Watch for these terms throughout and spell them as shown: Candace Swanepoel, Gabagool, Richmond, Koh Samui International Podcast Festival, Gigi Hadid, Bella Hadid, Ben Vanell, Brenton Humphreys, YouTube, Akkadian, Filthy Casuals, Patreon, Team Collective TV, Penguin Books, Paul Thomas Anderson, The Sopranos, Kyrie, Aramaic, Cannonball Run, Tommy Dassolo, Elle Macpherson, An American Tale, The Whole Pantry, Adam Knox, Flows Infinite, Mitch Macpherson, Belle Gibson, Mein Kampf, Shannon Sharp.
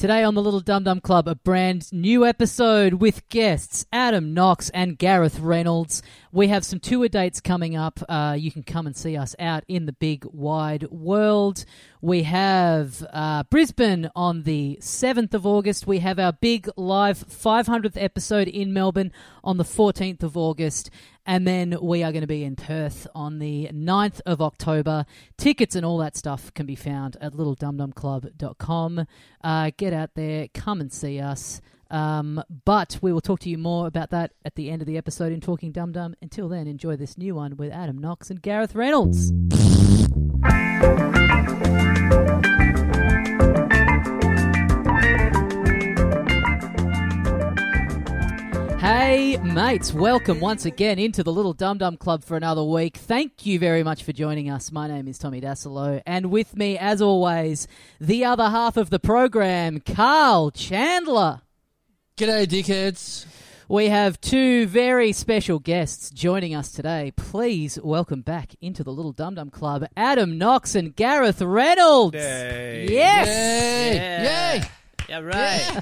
Today on the Little Dum Dum Club, a brand new episode with guests Adam Knox and Gareth Reynolds. We have some tour dates coming up. You can come and see us out in the big wide world. We have Brisbane on the 7th of August. We have our big live 500th episode in Melbourne on the 14th of August. And then we are going to be in Perth on the 9th of October. Tickets and all that stuff can be found at littledumdumclub.com. Get out there, come and see us. But we will talk to you more about that at the end of the episode in Talking Dum Dum. Until then, enjoy this new one with Adam Knox and Gareth Reynolds. Hey mates, welcome once again into the Little Dum Dum Club for another week. Thank you very much for joining us. My name is Tommy Dassolo, and with me, as always, the other half of the program, Carl Chandler. G'day, dickheads. We have two very special guests joining us today. Please welcome back into the Little Dum Dum Club, Adam Knox and Gareth Reynolds. Yay. Yes! Yay! Yeah. Yay! Yeah, right. Yeah.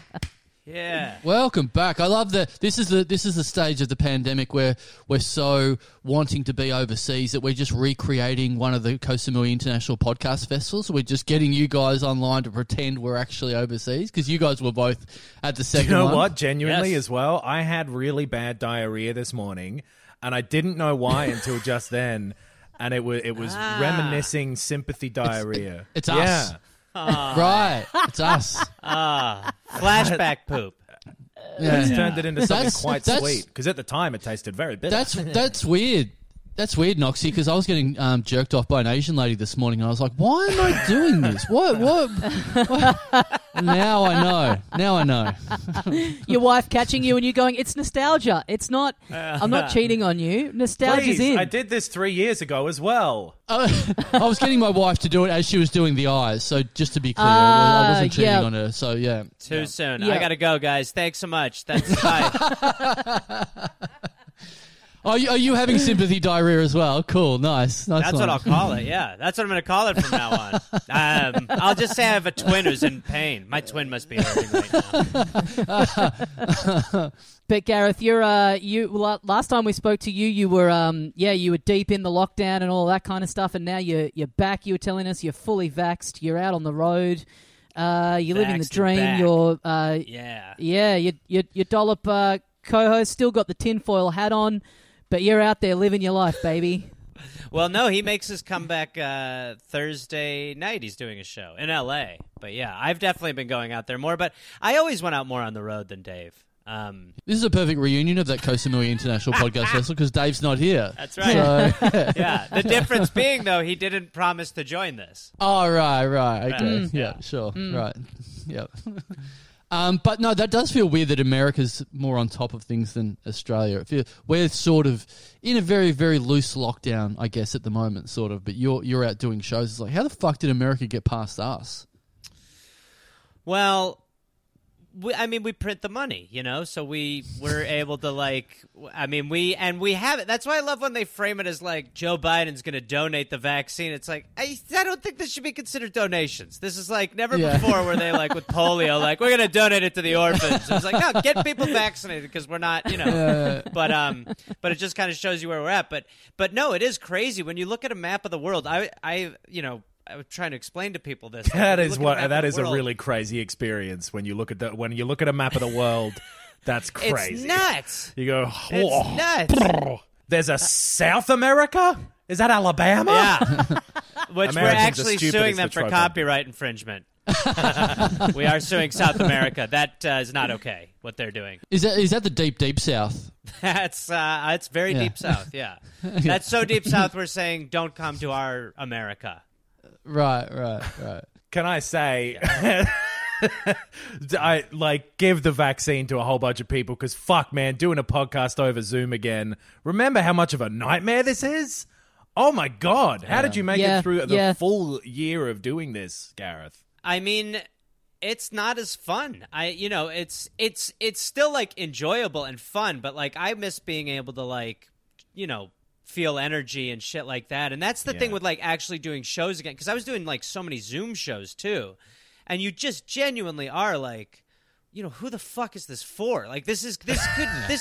Yeah. Welcome back. I love that. This is the stage of the pandemic where we're so wanting to be overseas that we're just recreating one of the Koh Samui International Podcast Festivals. We're just getting you guys online to pretend we're actually overseas because you guys were both at the second one. You know what? Genuinely, yes. As well, I had really bad diarrhea this morning, and I didn't know why until just then, and it was reminiscing sympathy diarrhea. It's us. Yeah. Right, it's us. Flashback poop. Yeah. It's turned it into something quite sweet because at the time it tasted very bitter. That's weird. That's weird, Noxie, because I was getting jerked off by an Asian lady this morning, and I was like, "Why am I doing this? What? Now I know. Now I know." Your wife catching you and you going, "It's nostalgia. It's not. I'm not cheating on you. Nostalgia's in." I did this 3 years ago as well. I was getting my wife to do it as she was doing the eyes. So just to be clear, I wasn't cheating on her. So yeah, too soon. Yeah. I gotta go, guys. Thanks so much. That's bye. Are you having sympathy diarrhea as well? Cool, nice. That's what I'll call it, yeah. That's what I'm going to call it from now on. I'll just say I have a twin who's in pain. My twin must be hurting right now. But Gareth, last time we spoke to you, you were deep in the lockdown and all that kind of stuff, and now you're back. You were telling us you're fully vaxxed. You're out on the road. You're living the dream. Back. You're your Dollop co-host still got the tinfoil hat on. But you're out there living your life, baby. Well, no, he makes his comeback Thursday night. He's doing a show in L.A. But, yeah, I've definitely been going out there more. But I always went out more on the road than Dave. This is a perfect reunion of that Koh Samui International Podcast Festival because Dave's not here. That's right. So, yeah. The difference being, though, he didn't promise to join this. Oh, right. Okay. Mm. Yeah, sure. Mm. Right. Yeah. But no, that does feel weird that America's more on top of things than Australia. We're sort of in a very, very loose lockdown, I guess, at the moment, sort of. But you're out doing shows. It's like, how the fuck did America get past us? Well, we print the money, you know, so we're able to we have it. That's why I love when they frame it as like Joe Biden's going to donate the vaccine. It's like, I don't think this should be considered donations. This is like never before were they like with polio, like we're going to donate it to the orphans. It's like, no, get people vaccinated because we're not, you know, but it just kind of shows you where we're at. But no, it is crazy when you look at a map of the world. I was trying to explain to people this. That is a really crazy experience when you look at a map of the world. That's crazy. It's nuts. You go, nuts. There's a South America? Is that Alabama? Yeah. Which Americans we're actually suing them for copyright infringement. We are suing South America. That is not okay. What they're doing is that the deep South. That's it's very deep South. Yeah, that's so deep South. We're saying don't come to our America. Right. Can I say, I give the vaccine to a whole bunch of people because fuck, man, doing a podcast over Zoom again. Remember how much of a nightmare this is? Oh my God. How did you make it through the full year of doing this, Gareth? I mean, it's not as fun. It's still like enjoyable and fun, but like I miss being able to feel energy and shit like that. And that's the thing with actually doing shows again. Cause I was doing like so many Zoom shows too. and you just genuinely are like, you know, who the fuck is this for? Like, this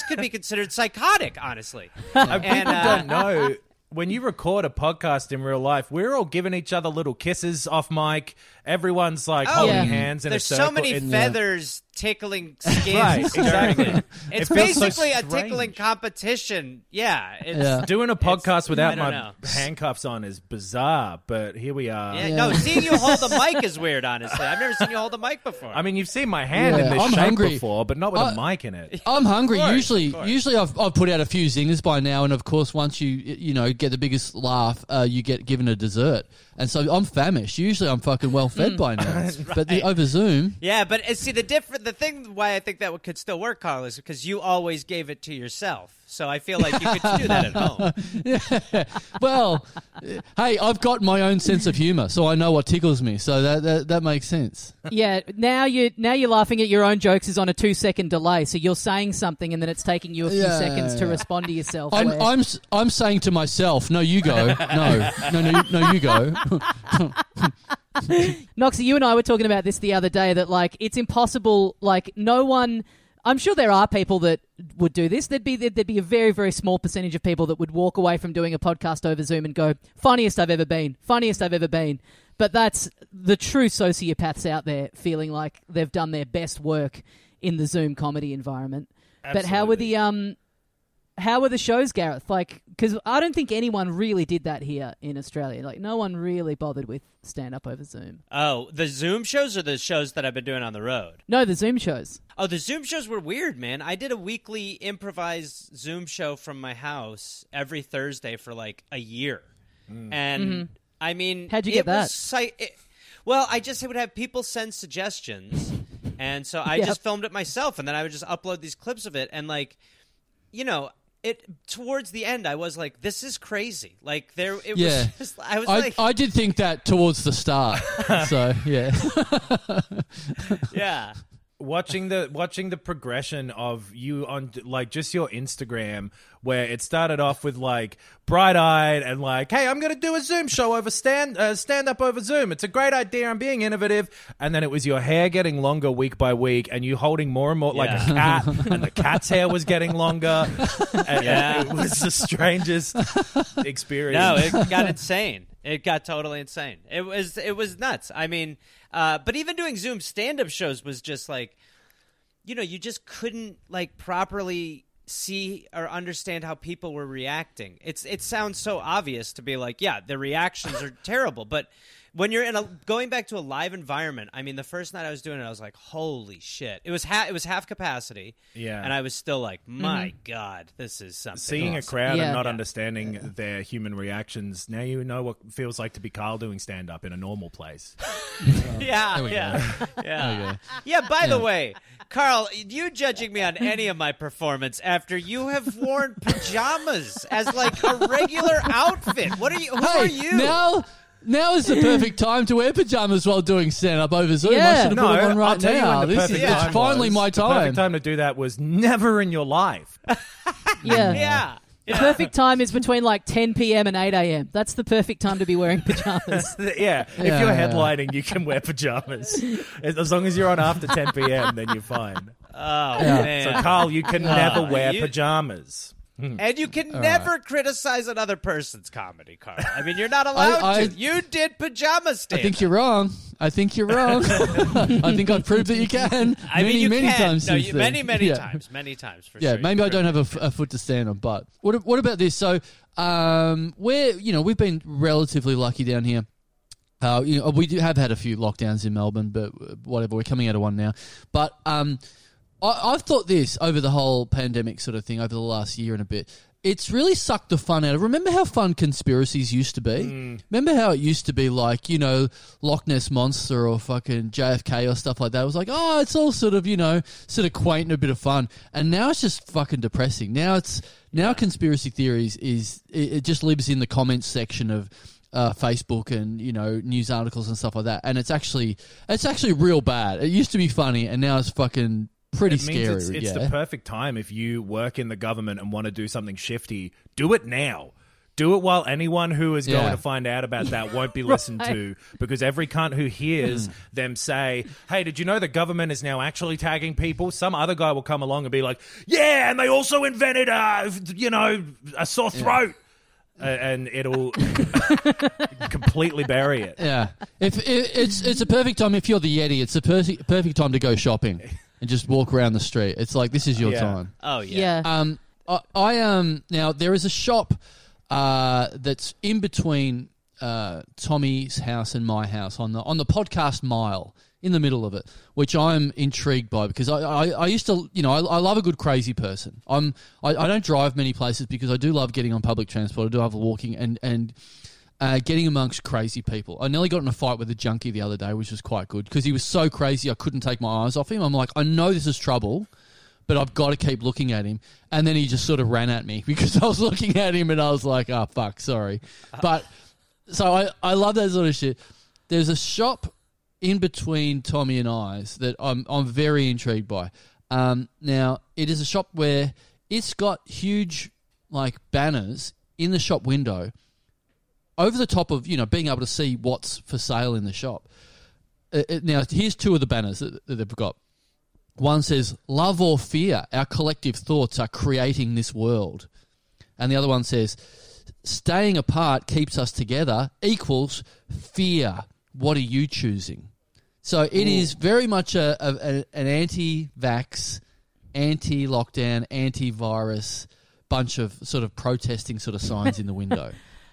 could be considered psychotic, honestly. And people don't know. When you record a podcast in real life, we're all giving each other little kisses off mic. Everyone's like holding hands in a circle. There's so many feathers tickling skin. Right, exactly. It's basically so a tickling competition. Yeah. Doing a podcast without my handcuffs on is bizarre, but here we are. Yeah, no, seeing you hold the mic is weird, honestly. I've never seen you hold the mic before. I mean, you've seen my hand in this shape before, but not with a mic in it. I'm hungry. Usually I've put out a few zingers by now, and of course, once you get the biggest laugh, you get given a dessert. And so I'm famished. Usually I'm fucking well fed by now. Right. But over Zoom. Yeah, but see, the thing why I think that could still work, Carl, is because you always gave it to yourself. So I feel like you could do that at home. Yeah. Well, hey, I've got my own sense of humor, so I know what tickles me. So that makes sense. Yeah. Now you're laughing at your own jokes is on a 2-second delay. So you're saying something, and then it's taking you a few seconds to respond to yourself. I'm saying to myself, "No, you go. No, you go." Noxie, you and I were talking about this the other day. That like it's impossible. Like no one. I'm sure there are people that would do this. There'd be a very, very small percentage of people that would walk away from doing a podcast over Zoom and go, funniest I've ever been. But that's the true sociopaths out there feeling like they've done their best work in the Zoom comedy environment. Absolutely. But how were the shows, Gareth? Like, because I don't think anyone really did that here in Australia. Like, no one really bothered with stand-up over Zoom. Oh, the Zoom shows or the shows that I've been doing on the road? No, the Zoom shows. Oh, the Zoom shows were weird, man. I did a weekly improvised Zoom show from my house every Thursday for like a year. Mm. And, I mean... How'd you get that? Well, I just would have people send suggestions. And so I just filmed it myself. And then I would just upload these clips of it. And, like, you know... Towards the end, I was like, "This is crazy!" Like was. Just, I did think that towards the start. So yeah. Watching the progression of you on like just your Instagram, where it started off with like bright-eyed and like, "Hey, I'm going to do a Zoom show over stand-up over Zoom. It's a great idea. I'm being innovative." And then it was your hair getting longer week by week and you holding more and more like a cat and the cat's hair was getting longer. And it was the strangest experience. No, it got insane. It got totally insane. It was nuts. I mean, but even doing Zoom stand-up shows was just like, you know, you just couldn't like properly see or understand how people were reacting. It sounds so obvious to be like, yeah, the reactions are terrible. But when you're going back to a live environment, I mean, the first night I was doing it, I was like, holy shit. It was half capacity. Yeah. And I was still like, my God, this is something. Seeing awesome. A crowd and not understanding their human reactions. Now you know what feels like to be Carl doing stand-up in a normal place. By the way, Carl, you judging me on any of my performance after you have worn pajamas as like a regular outfit. What are you? Who are you? Now is the perfect time to wear pajamas while doing stand-up over Zoom. I should have put them on right now. It's finally my time. The perfect time to do that was never in your life. The perfect time is between like 10 p.m. and 8 a.m. That's the perfect time to be wearing pajamas. If you're headlining, you can wear pajamas. As long as you're on after 10 p.m., then you're fine. Oh, man. So, Carl, you can never wear pajamas. And you can never criticize another person's comedy, Carl. I mean, you're not allowed to. You did pajama stand. I think you're wrong. I think I've proved that you can. Many times, for sure. Yeah, maybe I don't have a foot to stand on, but what about this? So we've been relatively lucky down here. We have had a few lockdowns in Melbourne, but whatever, we're coming out of one now. But I've thought this over the whole pandemic sort of thing over the last year and a bit. It's really sucked the fun out of. Remember how fun conspiracies used to be? Mm. Remember how it used to be like, you know, Loch Ness Monster or fucking JFK or stuff like that. It was like, oh, it's all sort of, you know, sort of quaint and a bit of fun. And now it's just fucking depressing. Now conspiracy theories it just lives in the comments section of Facebook and, you know, news articles and stuff like that. And it's actually real bad. It used to be funny and now it's fucking... Pretty scary. It's the perfect time if you work in the government and want to do something shifty. Do it now. Do it while anyone who is going to find out about that won't be listened to, because every cunt who hears them say, hey, did you know the government is now actually tagging people? Some other guy will come along and be like, yeah, and they also invented, a sore throat. And it'll completely bury it. Yeah. It's a perfect time. If you're the Yeti, it's a perfect time to go shopping and just walk around the street. It's like, this is your time. Oh, yeah. Now, there is a shop that's in between Tommy's house and my house on the podcast mile, in the middle of it, which I'm intrigued by, because I used to, I love a good crazy person. I don't drive many places because I do love getting on public transport. I do love walking and getting amongst crazy people. I nearly got in a fight with a junkie the other day, which was quite good, because he was so crazy I couldn't take my eyes off him. I'm like, I know this is trouble, but I've got to keep looking at him. And then he just sort of ran at me because I was looking at him, and I was like, oh, fuck, sorry. But so I love that sort of shit. There's a shop in between Tommy and I's that I'm very intrigued by. Now, it is a shop where it's got huge, banners in the shop window over the top of, being able to see what's for sale in the shop. Now, here's two of the banners that they've got. One says, love or fear, our collective thoughts are creating this world. And the other one says, staying apart keeps us together equals fear. What are you choosing? So it is very much an anti-vax, anti-lockdown, anti-virus bunch of sort of protesting sort of signs in the window.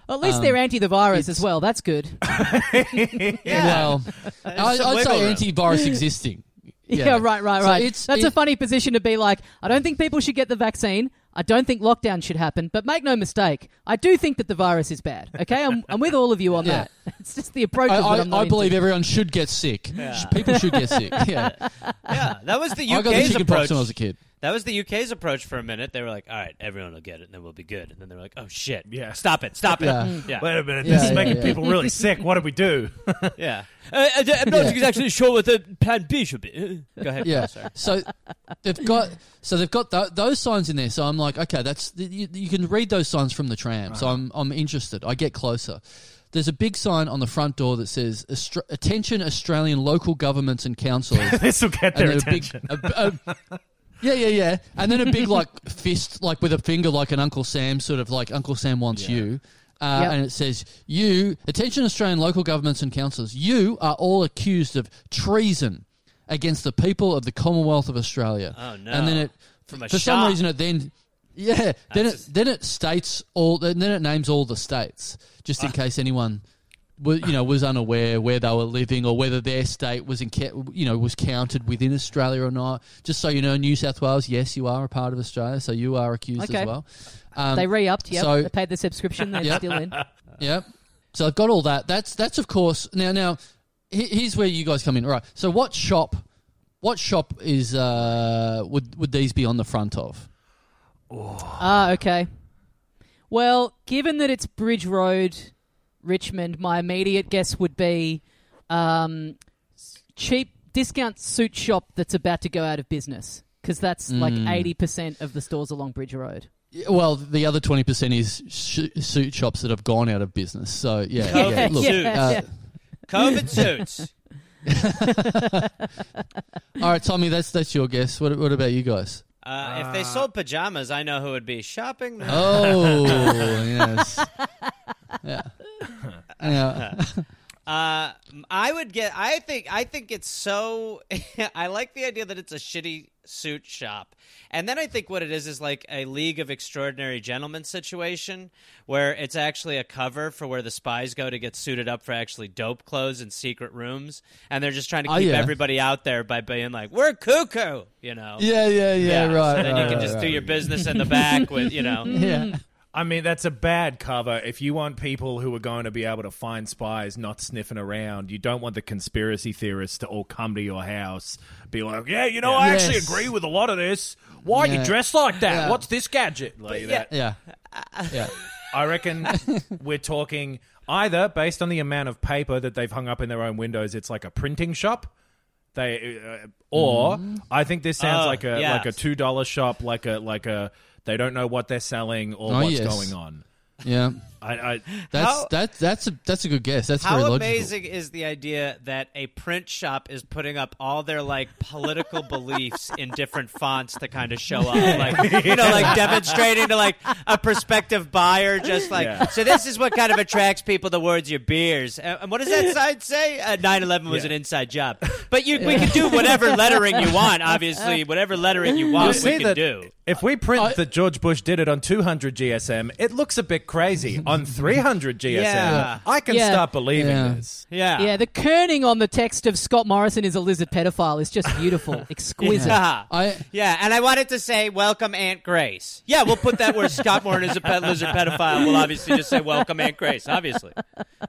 Well, at least they're anti the virus as well. That's good. Well, I'd say anti-virus existing. Yeah, right. So that's a funny position to be like, I don't think people should get the vaccine. I don't think lockdown should happen. But make no mistake, I do think that the virus is bad, okay? I'm with all of you on that. It's just the approach of what I believe into. Everyone should get sick. Yeah. People should get sick. Yeah, that was the UK's approach. I got the chickenpox when I was a kid. That was the UK's approach for a minute. They were like, all right, everyone will get it and then we'll be good. And then they were like, oh, shit. Yeah. Stop it. Yeah. Wait a minute. This is making people really sick. What do we do? I'm not exactly sure what the plan B should be. Go ahead. Yeah. Sorry. So they've got those signs in there. So I'm like, okay, you can read those signs from the tram. Right. So I'm interested. I get closer. There's a big sign on the front door that says, attention Australian local governments and councils. This will get their attention. Yeah. And then a big, fist, with a finger, an Uncle Sam, sort of Uncle Sam wants you. And it says, you, attention Australian local governments and councillors, you are all accused of treason against the people of the Commonwealth of Australia. Oh, no. And then it, some reason, it then... Yeah, then it names all the states, just in case anyone, was unaware where they were living or whether their state was was counted within Australia or not. Just so you know, New South Wales, yes, you are a part of Australia, so you are accused as well. They re-upped. Yeah, so, they paid the subscription. They're still in. Yep. So I've got all that. That's of course. Now, here's where you guys come in. All right. So what shop? What shop is would these be on the front of? Okay. Well, given that it's Bridge Road, Richmond, my immediate guess would be cheap discount suit shop that's about to go out of business, because that's 80% of the stores along Bridge Road. Well, the other 20% is suit shops that have gone out of business. So, yeah. COVID suits. All right, Tommy, that's your guess. What about you guys? If they sold pajamas, I know who would be shopping them. Oh, yes. Yeah. I think it's so... I like the idea that it's a shitty suit shop. And then I think what it is like a League of Extraordinary Gentlemen situation where it's actually a cover for where the spies go to get suited up for actually dope clothes in secret rooms. And they're just trying to keep everybody out there by being like, we're cuckoo, right. So then you can just do your business in the back with, Yeah. I mean, that's a bad cover. If you want people who are going to be able to find spies not sniffing around, you don't want the conspiracy theorists to all come to your house, be like, I actually agree with a lot of this. Why are you dressed like that? Yeah. What's this gadget? I reckon we're talking either based on the amount of paper that they've hung up in their own windows, it's like a printing shop. I think this sounds like a $2 shop, they don't know what they're selling or what's going on. Yeah. That's a good guess. That's very logical. How amazing is the idea that a print shop is putting up all their like political beliefs in different fonts to kind of show up, like you know, like demonstrating to like a prospective buyer, just like so. This is what kind of attracts people towards your beers. And what does that sign say? 9/11 was an inside job, but we can do whatever lettering you want. Obviously, whatever lettering you want, we can do. If we print that George Bush did it on 200 GSM, it looks a bit crazy. On 300 GSM, I can start believing this. Yeah, the kerning on the text of Scott Morrison is a lizard pedophile is just beautiful, exquisite. And I wanted to say, welcome Aunt Grace. Yeah, we'll put that where Scott Morrison is a lizard pedophile. We'll obviously just say, welcome Aunt Grace, obviously.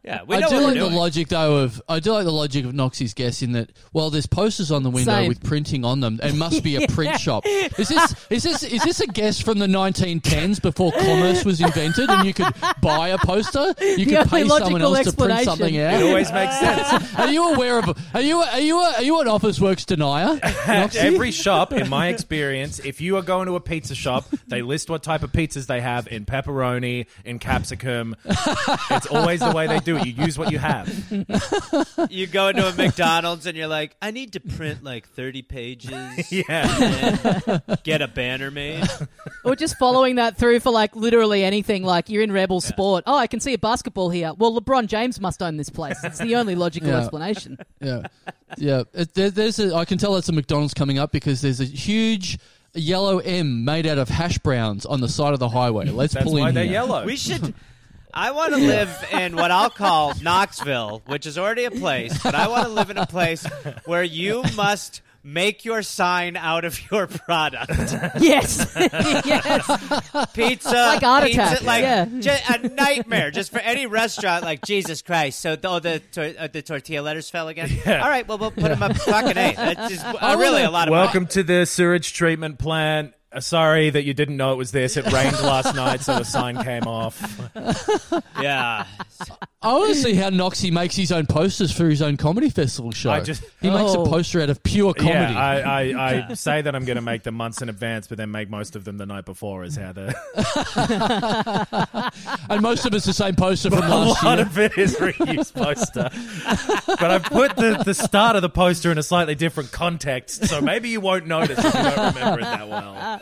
Yeah, we know what we're doing. I do like the logic of Noxie's guess in that, well, there's posters on the window with printing on them. It must be a print shop. Is this a guess from the 1910s before commerce was invented and you could buy a poster? You could pay someone else to print something out. It always makes sense. Are you aware of? Are you an Officeworks denier? Every shop, in my experience, if you are going to a pizza shop, they list what type of pizzas they have in pepperoni, in capsicum. It's always the way they do it. You use what you have. You go into a McDonald's and you're like, I need to print like 30 pages. Yeah, get a banner made. Or just following that through for like literally anything, like you're in Rebel Sport. Oh, I can see a basketball here. Well, LeBron James must own this place. It's the only logical explanation. Yeah. I can tell it's a McDonald's coming up because there's a huge yellow M made out of hash browns on the side of the highway. That's pull in. That's why they're yellow. We should... I want to live in what I'll call Knoxville, which is already a place, but I want to live in a place where you must... make your sign out of your product. Yes. Pizza. Like art attack. Like a nightmare just for any restaurant. Like, Jesus Christ. So the tortilla letters fell again? Yeah. All right. Well, we'll put them up. Fucking A. That's just really a lot of money. Welcome to the sewage treatment plant. Sorry that you didn't know it was this. It rained last night, so the sign came off. Yeah. I want to see how Noxie makes his own posters for his own comedy festival show. He makes a poster out of pure comedy. Yeah, I say that I'm going to make them months in advance, but then make most of them the night before is how the... And most of it's the same poster from last year. A lot of it is reused poster. But I've put the start of the poster in a slightly different context, so maybe you won't notice if you don't remember it that well.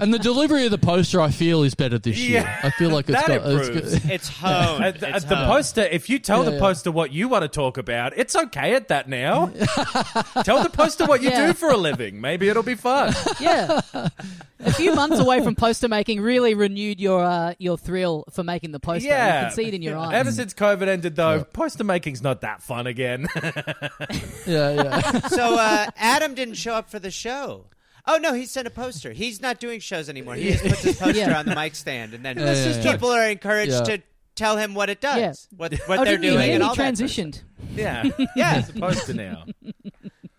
And the delivery of the poster, I feel, is better this year. I feel like it's honed. It's the poster, if you tell the poster what you want to talk about, it's okay at that now. Tell the poster what you do for a living. Maybe it'll be fun. Yeah. A few months away from poster making really renewed your thrill for making the poster. Yeah. You can see it in your eyes. Ever since COVID ended, though, poster making's not that fun again. So Adam didn't show up for the show. Oh, no, he sent a poster. He's not doing shows anymore. He just puts his poster on the mic stand. And then people are encouraged to tell him what it does, what they're doing. And all transitioned. Yeah. He's a poster now.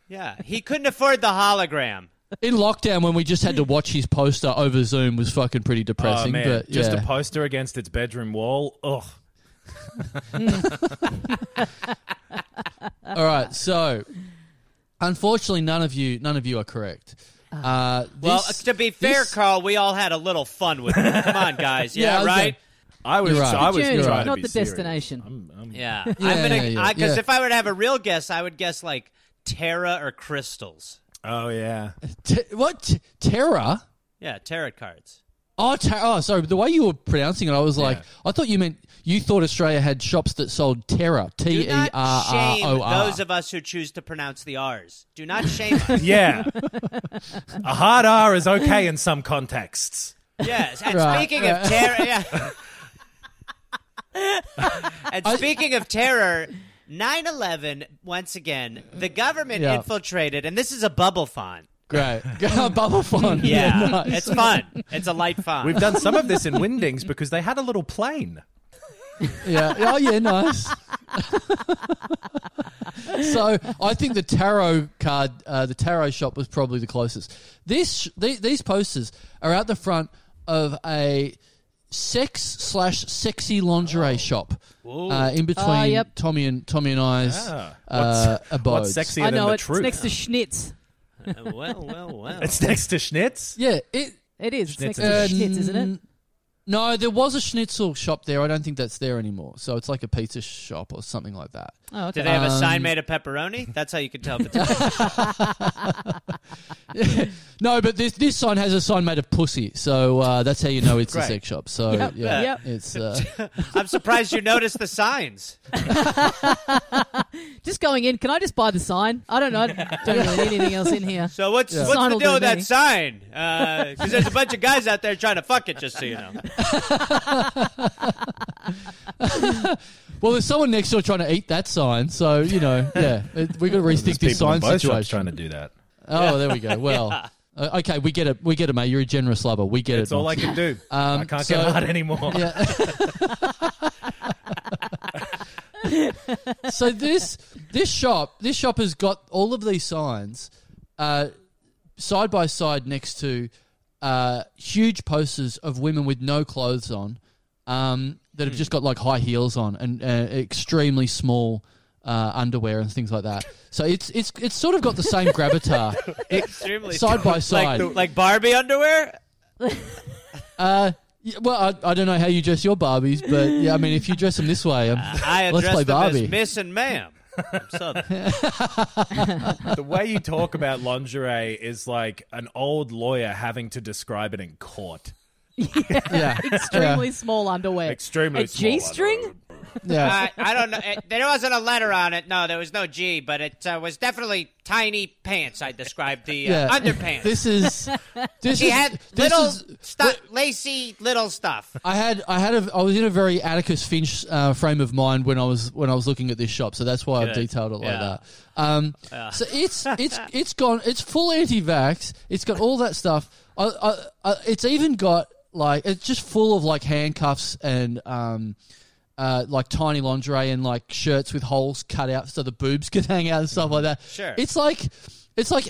Yeah. He couldn't afford the hologram. In lockdown, when we just had to watch his poster over Zoom, was fucking pretty depressing. Oh, man. But, just a poster against its bedroom wall. Ugh. All right. So, unfortunately, none of you are correct. Well, to be fair, Carl, we all had a little fun with it. Come on, guys. Yeah, right? I was trying to be not the serious. Destination. Because if I were to have a real guess, I would guess like Terra or crystals. Oh, yeah. What? Terra? Yeah, tarot cards. Oh, sorry. The way you were pronouncing it, I was like, I thought you meant you thought Australia had shops that sold Terra, T-E-R-R-O-R. Do not shame those of us who choose to pronounce the R's. Do not shame us. Yeah. A hard R is okay in some contexts. Yes. And speaking of terror... Yeah. And speaking of terror... 9/11, once again, the government infiltrated, and this is a bubble font. Great. Bubble font. Yeah. Nice. It's fun. It's a light font. We've done some of this in Windings because they had a little plane. Yeah. Oh, yeah, nice. So I think the tarot card, the tarot shop was probably the closest. These posters are out the front of a sex/sexy lingerie shop in between Tommy and I's abodes. What's sexier than the truth? It's next to Schnitz. Well. It's next to Schnitz? Yeah, it is. It's next to Schnitz, isn't it? No, there was a schnitzel shop there. I don't think that's there anymore. So it's like a pizza shop or something like that. Oh, okay. Did they have a sign made of pepperoni? That's how you could tell. Yeah. No, but this sign has a sign made of pussy. So that's how you know it's a sex shop. So yeah. It's. I'm surprised you noticed the signs. Just going in, can I just buy the sign? I don't know. I don't really need anything else in here. So what's the deal with that sign? Because there's a bunch of guys out there trying to fuck it, just so you know. Well, there's someone next door trying to eat that sign, so you know, we've got to rethink this sign situation. Trying to do that. Oh, there we go. Well, okay, we get it, mate. You're a generous lover. We get That's it. That's all I can do. I can't get hard anymore. Yeah. So this shop has got all of these signs side by side next to huge posters of women with no clothes on. That have just got like high heels on and extremely small underwear and things like that. So it's sort of got the same gravitas, extremely side by side, like Barbie underwear. Well, I don't know how you dress your Barbies, but yeah, I mean, if you dress them this way, I let's play Barbie, as Miss and Ma'am. The way you talk about lingerie is like an old lawyer having to describe it in court. Yeah. Extremely small underwear. Extremely small. A G-string? Yeah. I don't know. There wasn't a letter on it. No, there was no G, but it was definitely tiny pants. I described the underpants. Lacy little stuff. I was in a very Atticus Finch frame of mind when I was looking at this shop, so that's why I've detailed it like that. So it's gone. It's full anti-vax. It's got all that stuff. It's even got like it's just full of like handcuffs and like tiny lingerie and like shirts with holes cut out so the boobs could hang out and stuff like that. Sure, it's like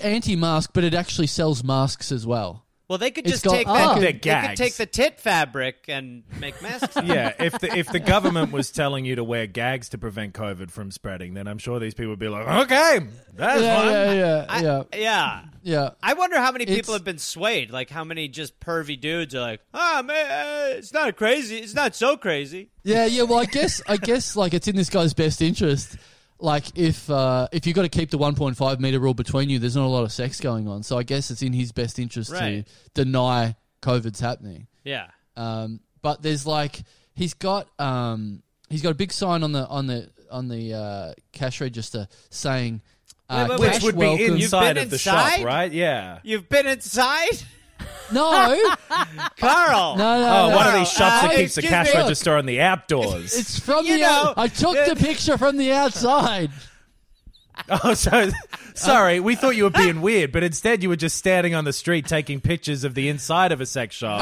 anti-mask, but it actually sells masks as well. Well, they could just take the tit fabric and make masks. Yeah, if the government was telling you to wear gags to prevent COVID from spreading, then I'm sure these people would be like, okay, that's fine. Yeah. I wonder how many people have been swayed. Like, how many just pervy dudes are like, oh, man, it's not crazy. It's not so crazy. Yeah. Well, I guess like it's in this guy's best interest. Like, if you've got to keep the 1.5 meter rule between you, there's not a lot of sex going on. So I guess it's in his best interest to deny COVID's happening. Yeah. But there's like he's got a big sign on the cash register saying wait, which would welcome. Be inside of the shop, right? Yeah. You've been inside? No. Carl. No. One of these shops that keeps the cash register on the outdoors. It's from the outside. I took the picture from the outside. Oh, so sorry. We thought you were being weird, but instead you were just standing on the street taking pictures of the inside of a sex shop.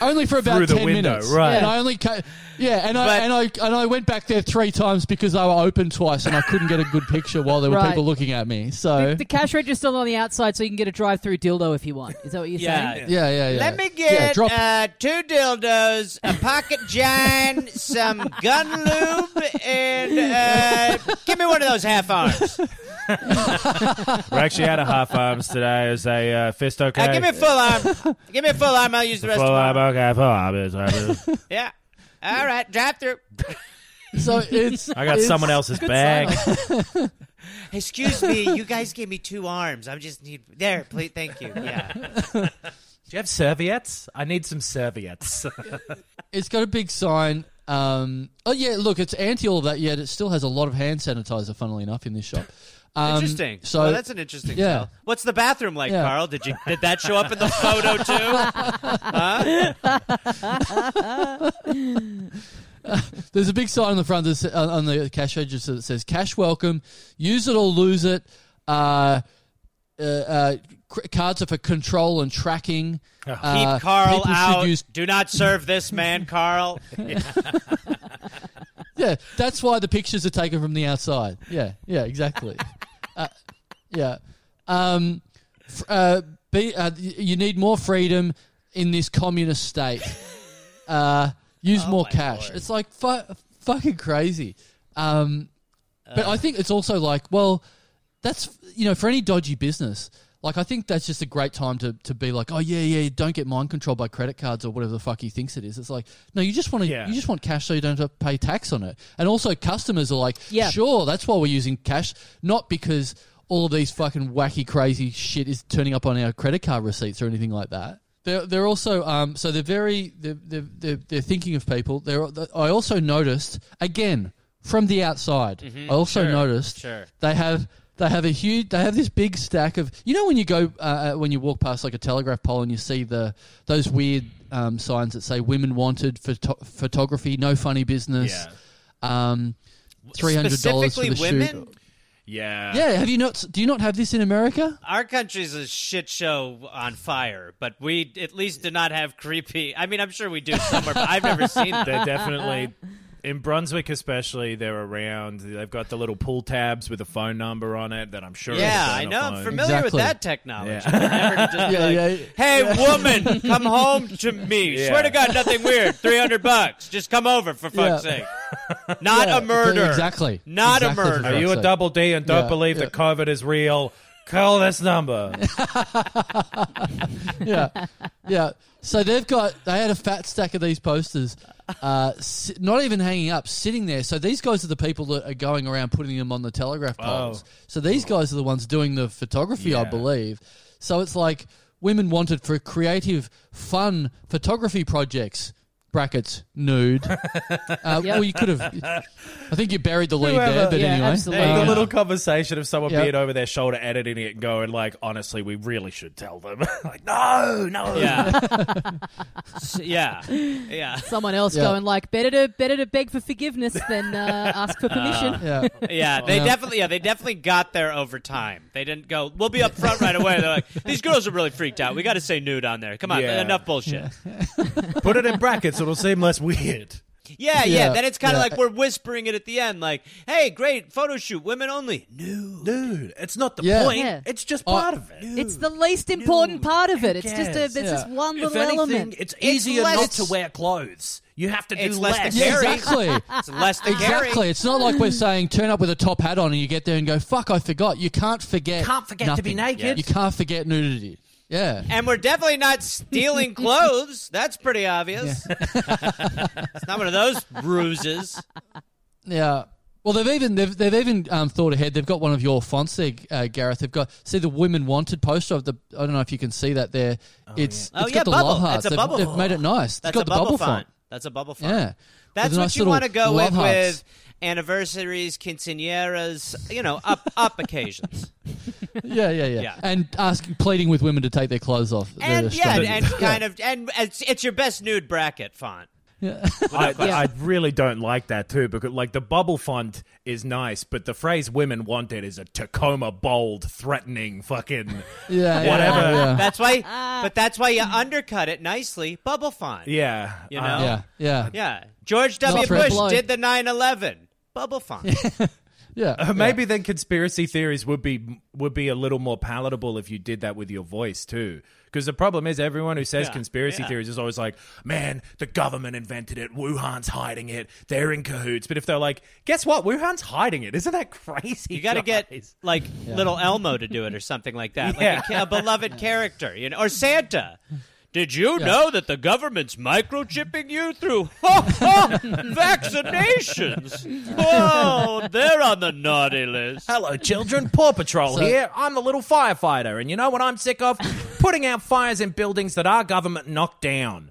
Only for about 10 minutes. Right. And I only I went back there 3 times because they were open twice and I couldn't get a good picture while there were people looking at me. So the cash register's still on the outside, so you can get a drive-through dildo if you want. Is that what you're saying? Yeah. Let me get 2 dildos, a pocket john, some gun lube, and give me one of those half arms. We're actually out of half arms today. Is a fist okay? Give me a full arm. Give me a full arm. I'll use the rest full of it. Full arm. Yeah. All right. Drive through. So I got someone else's bag. Excuse me. You guys gave me 2 arms. I just need. There, please. Thank you. Yeah. Do you have serviettes? I need some serviettes. It's got a big sign. Look, it's anti all of that, yet it still has a lot of hand sanitizer, funnily enough, in this shop. Interesting. So that's an interesting tale. What's the bathroom like, Carl? Did that show up in the photo too? There's a big sign on the front on the cash register that says, cash welcome, use it or lose it, cards are for control and tracking. Keep Carl out. Do not serve this man, Carl. Yeah, that's why the pictures are taken from the outside. Yeah, exactly. You need more freedom in this communist state. Use more cash. Lord. It's like fucking crazy. But I think it's also like, well, that's, you know, for any dodgy business, Like, I think that's just a great time to be like, oh yeah, don't get mind controlled by credit cards or whatever the fuck he thinks it is. It's like, no, you just want to, you just want cash so you don't have to pay tax on it. And also, customers are like, sure, that's why we're using cash, not because all of these fucking wacky crazy shit is turning up on our credit card receipts or anything like that. They're also so they're thinking of people. I also noticed again from the outside. Mm-hmm, I also noticed They have this big stack of, you know, when you go when you walk past like a telegraph pole and you see those weird signs that say women wanted photography, no funny business, $300 for the shoot. Yeah. Have you not? Do you not have this in America? Our country's a shit show on fire, but we at least do not have creepy. I mean, I'm sure we do somewhere, but I've never seen them. They're definitely. In Brunswick especially, they're around. They've got the little pull tabs with a phone number on it that I'm sure is I know. I'm familiar with that technology. Yeah. Woman, come home to me. Yeah. Swear to God, nothing weird. $300. Just come over, for fuck's sake. Not a murder. Exactly. Not a murder. Are you a double D and don't believe that COVID is real? Call this number. Yeah. So they had a fat stack of these posters, not even hanging up, sitting there. So these guys are the people that are going around putting them on the telegraph poles. So these guys are the ones doing the photography, I believe. So it's like women wanted for creative, fun photography projects. Brackets nude. Well, you could have. I think you buried the lead there, but anyway, absolutely. The little conversation of someone being over their shoulder, editing it, and going like, "Honestly, we really should tell them." Like, no. Yeah. Someone else going like, "Better to beg for forgiveness than ask for permission." They definitely got there over time. They didn't go, "We'll be up front right away." They're like, "These girls are really freaked out. We got to say nude on there. Come on, enough bullshit." Put it in brackets. It'll seem less weird. Yeah. Then it's kind of like we're whispering it at the end, like, hey, great photo shoot, women only. Nude. It's not the point. Yeah. It's just part of it. It's the least important part of it. It's just one little element. It's easier not to wear clothes. You have to do less. Exactly. It's less than carry. Exactly. It's not like we're saying turn up with a top hat on and you get there and go, fuck, I forgot. You can't forget. To be naked. Yeah. You can't forget nudity. Yeah. And we're definitely not stealing clothes. That's pretty obvious. Yeah. It's not one of those bruises. Yeah. Well, they've even thought ahead. They've got one of your fonts there, Gareth. They've got the women wanted poster of the. I don't know if you can see that there. It's got the bubble. Love hearts. It's a bubble. They've made it nice. That's got the bubble font. That's a bubble font. Yeah. That's what you want to go with anniversaries, quinceañeras, up occasions. Yeah. And pleading with women to take their clothes off. And it's your best nude bracket font. Yeah. I really don't like that too, because like the bubble font is nice, but the phrase "women wanted" is a Tacoma bold, threatening fucking whatever. Yeah. That's why, but that's why you undercut it nicely. Bubble font. Yeah, you know. Yeah. George W. Bush did the 9/11 bubble font. Yeah, maybe then conspiracy theories would be a little more palatable if you did that with your voice too. Because the problem is everyone who says conspiracy theories is always like, man, the government invented it. Wuhan's hiding it. They're in cahoots. But if they're like, guess what? Wuhan's hiding it. Isn't that crazy? You got to get like little Elmo to do it or something like that. Yeah. Like a beloved character, you know, or Santa. Did you know that the government's microchipping you through vaccinations? Whoa, they're on the naughty list. Hello, children. Paw Patrol here. I'm the little firefighter, and you know what I'm sick of? Putting out fires in buildings that our government knocked down.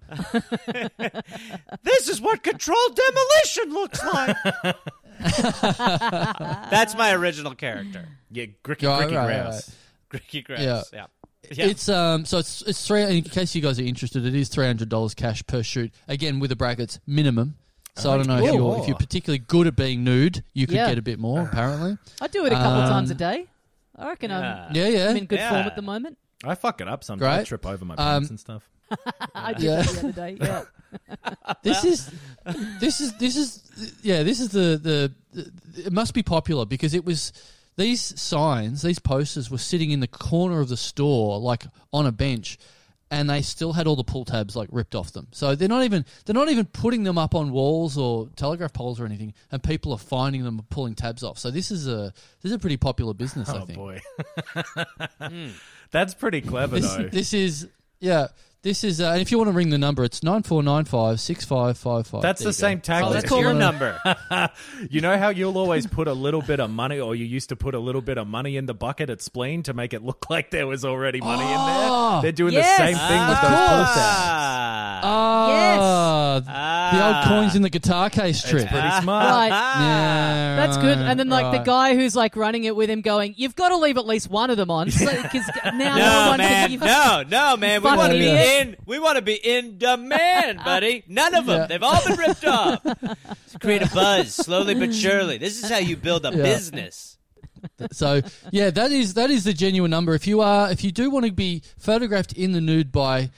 This is what controlled demolition looks like. That's my original character. Yeah, Gricky Grouse. Yeah. Yeah. It's it's three. In case you guys are interested, it is $300 cash per shoot. Again, with the brackets minimum. So I don't know if you're particularly good at being nude, you could get a bit more. Apparently, I do it a couple of times a day. I reckon I'm in good form at the moment. I fuck it up sometimes. Great. I trip over my pants and stuff. I did that the other day. Yeah. This is the it must be popular because it was. These signs, these posters were sitting in the corner of the store, like on a bench, and they still had all the pull tabs like ripped off them. So they're not even putting them up on walls or telegraph poles or anything, and people are finding them and pulling tabs off. So this is a pretty popular business, I think. Oh boy. That's pretty clever though. This is, and if you want to ring the number, it's 94956555. That's the same tactic. Let's call the number. You know how you'll always put a little bit of money, or you used to put a little bit of money in the bucket at Spleen to make it look like there was already money in there? They're doing the same thing with those pull tabs. The old coins in the guitar case trick. It's pretty smart. Right. Yeah, that's good. And then the guy who's like running it with him going, you've got to leave at least one of them on. So, no, man. We want to be in. We want to be in demand, buddy. None of them. Yeah. They've all been ripped off. Create a buzz, slowly but surely. This is how you build a business. So yeah, that is the genuine number. If you do want to be photographed in the nude by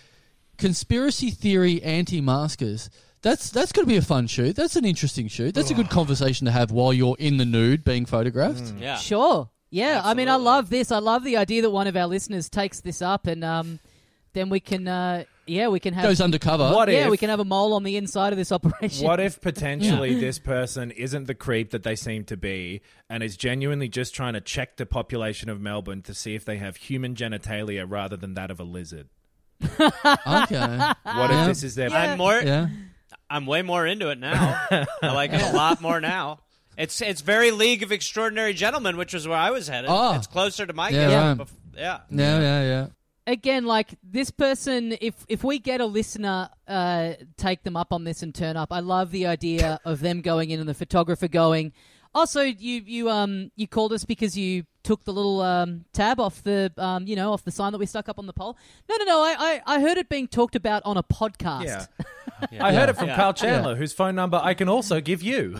conspiracy theory anti-maskers, that's going to be a fun shoot. That's an interesting shoot. That's a good conversation to have while you're in the nude being photographed. Yeah, sure. Yeah, absolutely. I mean, I love this. I love the idea that one of our listeners takes this up and then we can, we can have... Goes undercover. We can have a mole on the inside of this operation. What if potentially this person isn't the creep that they seem to be and is genuinely just trying to check the population of Melbourne to see if they have human genitalia rather than that of a lizard? Okay. What if this is their... I'm way more into it now. I like it a lot more now. It's very League of Extraordinary Gentlemen, which was where I was headed. Oh. It's closer to my game. Yeah. Again, like this person, if we get a listener, take them up on this and turn up. I love the idea of them going in and the photographer going, also, you called us because you took the little tab off the off the sign that we stuck up on the pole. No, I heard it being talked about on a podcast. Yeah. I heard it from Carl Chandler, whose phone number I can also give you.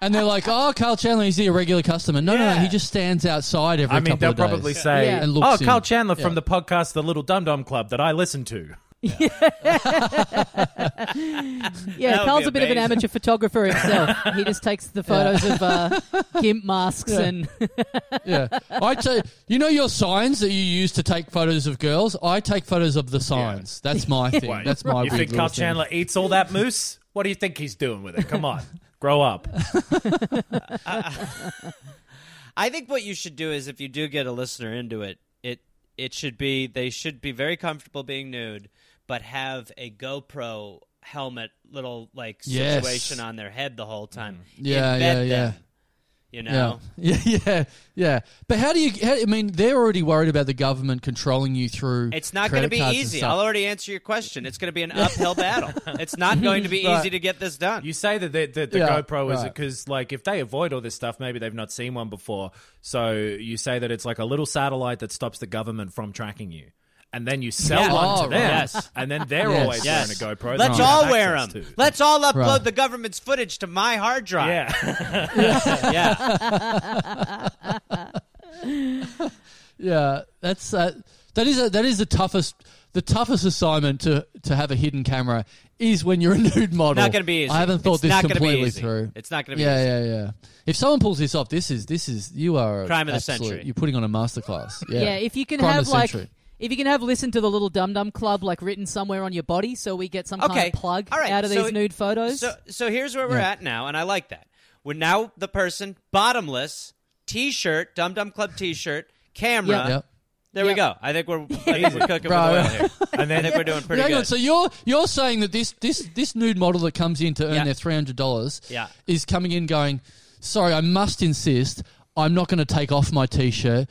And they're like, oh, Carl Chandler, is he a regular customer? No, he just stands outside every couple of days. I mean, they'll probably say, and looks Carl Chandler from the podcast The Little Dum Dum Club that I listen to. Carl's a bit of an amateur photographer himself. He just takes the photos of gimp masks and I take, your signs that you use to take photos of girls. I take photos of the signs. That's my thing. Wait, that's my. You think Carl Chandler eats all that moose? What do you think he's doing with it? Come on, grow up. I think what you should do is, if you do get a listener into it, it should be they should be very comfortable being nude, but have a GoPro helmet little situation on their head the whole time. Them, you know? Yeah. But they're already worried about the government controlling you through credit cards. It's not going to be easy. I'll already answer your question. It's going to be an uphill battle. It's not going to be easy to get this done. You say that the GoPro is because, if they avoid all this stuff, maybe they've not seen one before. So you say that it's like a little satellite that stops the government from tracking you. And then you sell one to them. Yes. And then they're always wearing a GoPro. Let's all wear them. Let's all upload the government's footage to my hard drive. That's that is the toughest assignment to have a hidden camera is when you're a nude model. Not going to be easy. I haven't thought this completely through. It's not going to be easy. Yeah. If someone pulls this off, this is you are crime of the century. You're putting on a masterclass. Yeah. If you can have If you can have listened to the Little Dum Dum Club, written somewhere on your body, so we get some kind of plug out of these nude photos. So here's where we're at now, and I like that. We're now the person, bottomless, T-shirt, Dum Dum Club T-shirt, camera. Yep. There we go. I think we're cooking with oil here. And then I think we're doing pretty good. So you're saying that this nude model that comes in to earn their $300 is coming in going, sorry, I must insist, I'm not going to take off my T-shirt.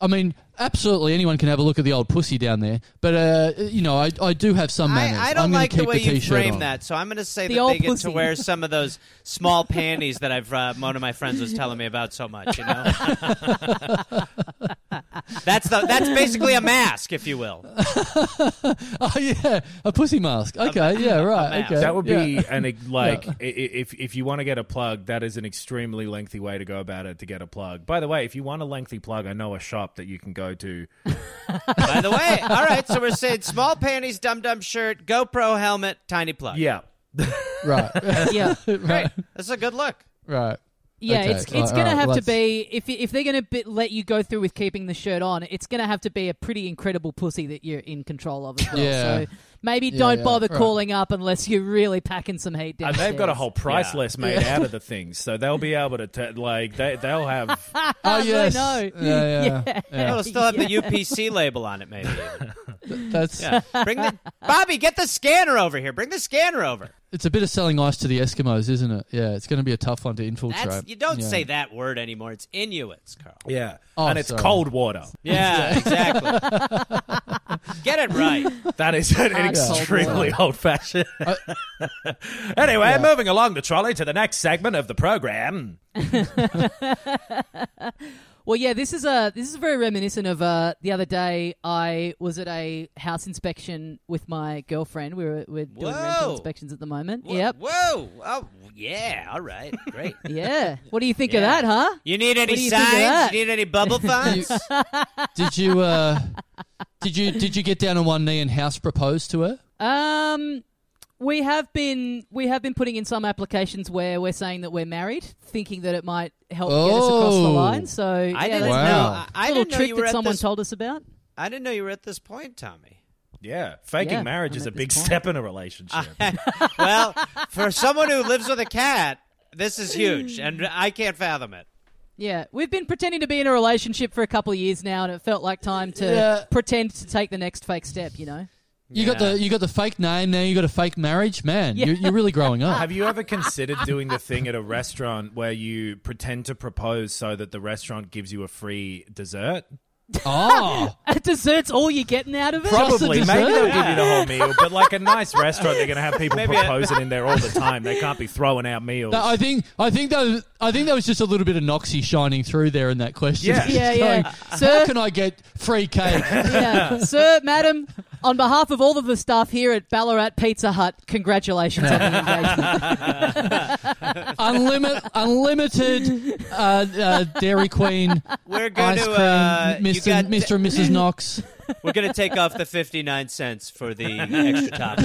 I mean, absolutely anyone can have a look at the old pussy down there, but I do have some manners. I don't like the way you frame that, so I'm going to say that they get to wear some of those small panties that one of my friends was telling me about so much. You know, that's basically a mask, if you will. A pussy mask. Okay, right. Okay, that would be if you want to get a plug, that is an extremely lengthy way to go about it to get a plug. By the way, if you want a lengthy plug, I know a shop that you can go to. By the way, all right, so we're saying small panties, dum-dum shirt, GoPro helmet, tiny plug. Yeah. Right. Yeah. Great. That's a good look. Right. Yeah, okay. It's going to have to be, if they're going to let you go through with keeping the shirt on, it's going to have to be a pretty incredible pussy that you're in control of as well. Yeah. So maybe don't bother calling up unless you're really packing some heat down. They've got a whole price list made out of the things, so they'll be able to, they'll have... oh, yes. I know. Yeah. It'll still have the UPC label on it, maybe. That's... Yeah. Bobby, get the scanner over here. Bring the scanner over. It's a bit of selling ice to the Eskimos, isn't it? Yeah, it's going to be a tough one to infiltrate. You don't say that word anymore. It's Inuits, Carl. Yeah. Oh, and it's cold water. Yeah, exactly. Get it right. That is an extremely old-fashioned... anyway, moving along the trolley to the next segment of the program. Well, yeah, this is very reminiscent of the other day. I was at a house inspection with my girlfriend. We're doing rental inspections at the moment. Whoa! Oh, yeah. All right. Great. Yeah. What do you think of that, huh? You need any signs? You need any bubble fonts? Did you get down on one knee and house propose to her? We have been putting in some applications where we're saying that we're married, thinking that it might help get us across the line. So I didn't know you were at this. I didn't know you were at this point, Tommy. Yeah, faking marriage is a big step in a relationship. Well, for someone who lives with a cat, this is huge, and I can't fathom it. Yeah, we've been pretending to be in a relationship for a couple of years now, and it felt like time to pretend to take the next fake step. You know. You got the fake name, now you got a fake marriage. Man, you're really growing up. Have you ever considered doing the thing at a restaurant where you pretend to propose so that the restaurant gives you a free dessert? Oh. A dessert's all you're getting out of it? Probably. Maybe they'll give you the whole meal. But like a nice restaurant, they're going to have people proposing in there all the time. They can't be throwing out meals. No, I think that was just a little bit of Noxie shining through there in that question. Yeah, yeah. Sir, how can I get free cake? Yeah. Sir, madam, on behalf of all of the staff here at Ballarat Pizza Hut, congratulations on the engagement. Unlimited Dairy Queen We're going ice to, cream, Mr. and Mrs. Knox. We're going to take off the 59 cents for the extra topping.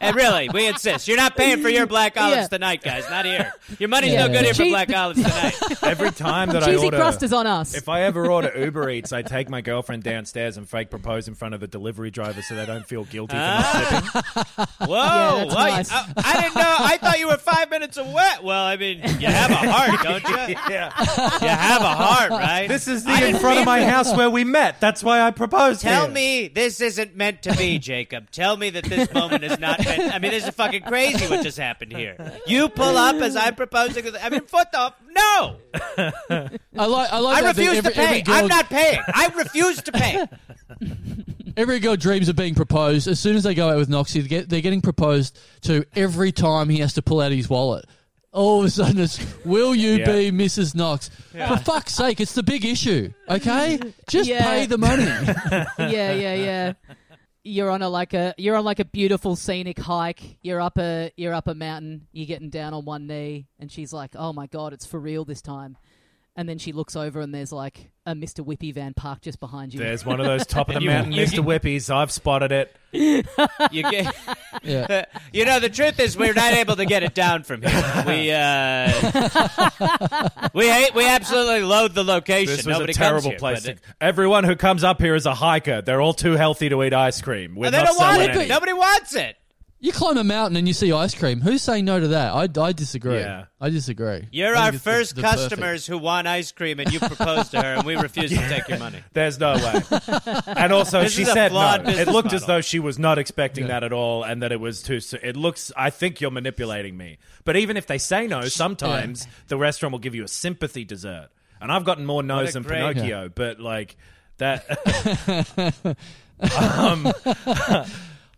And really, we insist. You're not paying for your black olives tonight, guys. Not here. Your money's no good here for black olives tonight. Every time that I order... crust is on us. If I ever order Uber Eats, I take my girlfriend downstairs and fake propose in front of the delivery driver so they don't feel guilty for not tipping. Whoa. Yeah, that's nice. I didn't know. I thought you were 5 minutes away. Well, I mean, you have a heart, don't you? Yeah. You have a heart, right? This is the in front of my house where we met. That's why I proposed. Tell me this isn't meant to be, Jacob. Tell me that this moment is not meant. I mean, this is fucking crazy what just happened here. You pull up as I'm proposing. I mean, foot off. No. I refuse to pay. I'm not paying. I refuse to pay. Every girl dreams of being proposed. As soon as they go out with Noxie, they're getting proposed to every time he has to pull out his wallet. All of a sudden it's, will you be Mrs. Knox? Yeah. For fuck's sake, it's the big issue, okay? Just pay the money. Yeah. You're on like a beautiful scenic hike. You're up a mountain. You're getting down on one knee, and she's like, "Oh my God, it's for real this time." And then she looks over and there's like a Mr. Whippy van parked just behind you. There's one of those top of the mountain Mr. Whippies. I've spotted it. You know, the truth is we're not able to get it down from here. We absolutely loathe the location. This was a terrible place. Everyone who comes up here is a hiker. They're all too healthy to eat ice cream. They don't want it. Nobody wants it. You climb a mountain and you see ice cream. Who's saying no to that? I disagree. Yeah. I disagree. You're our first customers who want ice cream, and you proposed to her, and we refuse to take your money. There's no way. And also, she said no. It looked as though she was not expecting that at all, and that it was too soon. It looks, I think you're manipulating me. But even if they say no, sometimes the restaurant will give you a sympathy dessert. And I've gotten more no's than Pinocchio, but like that...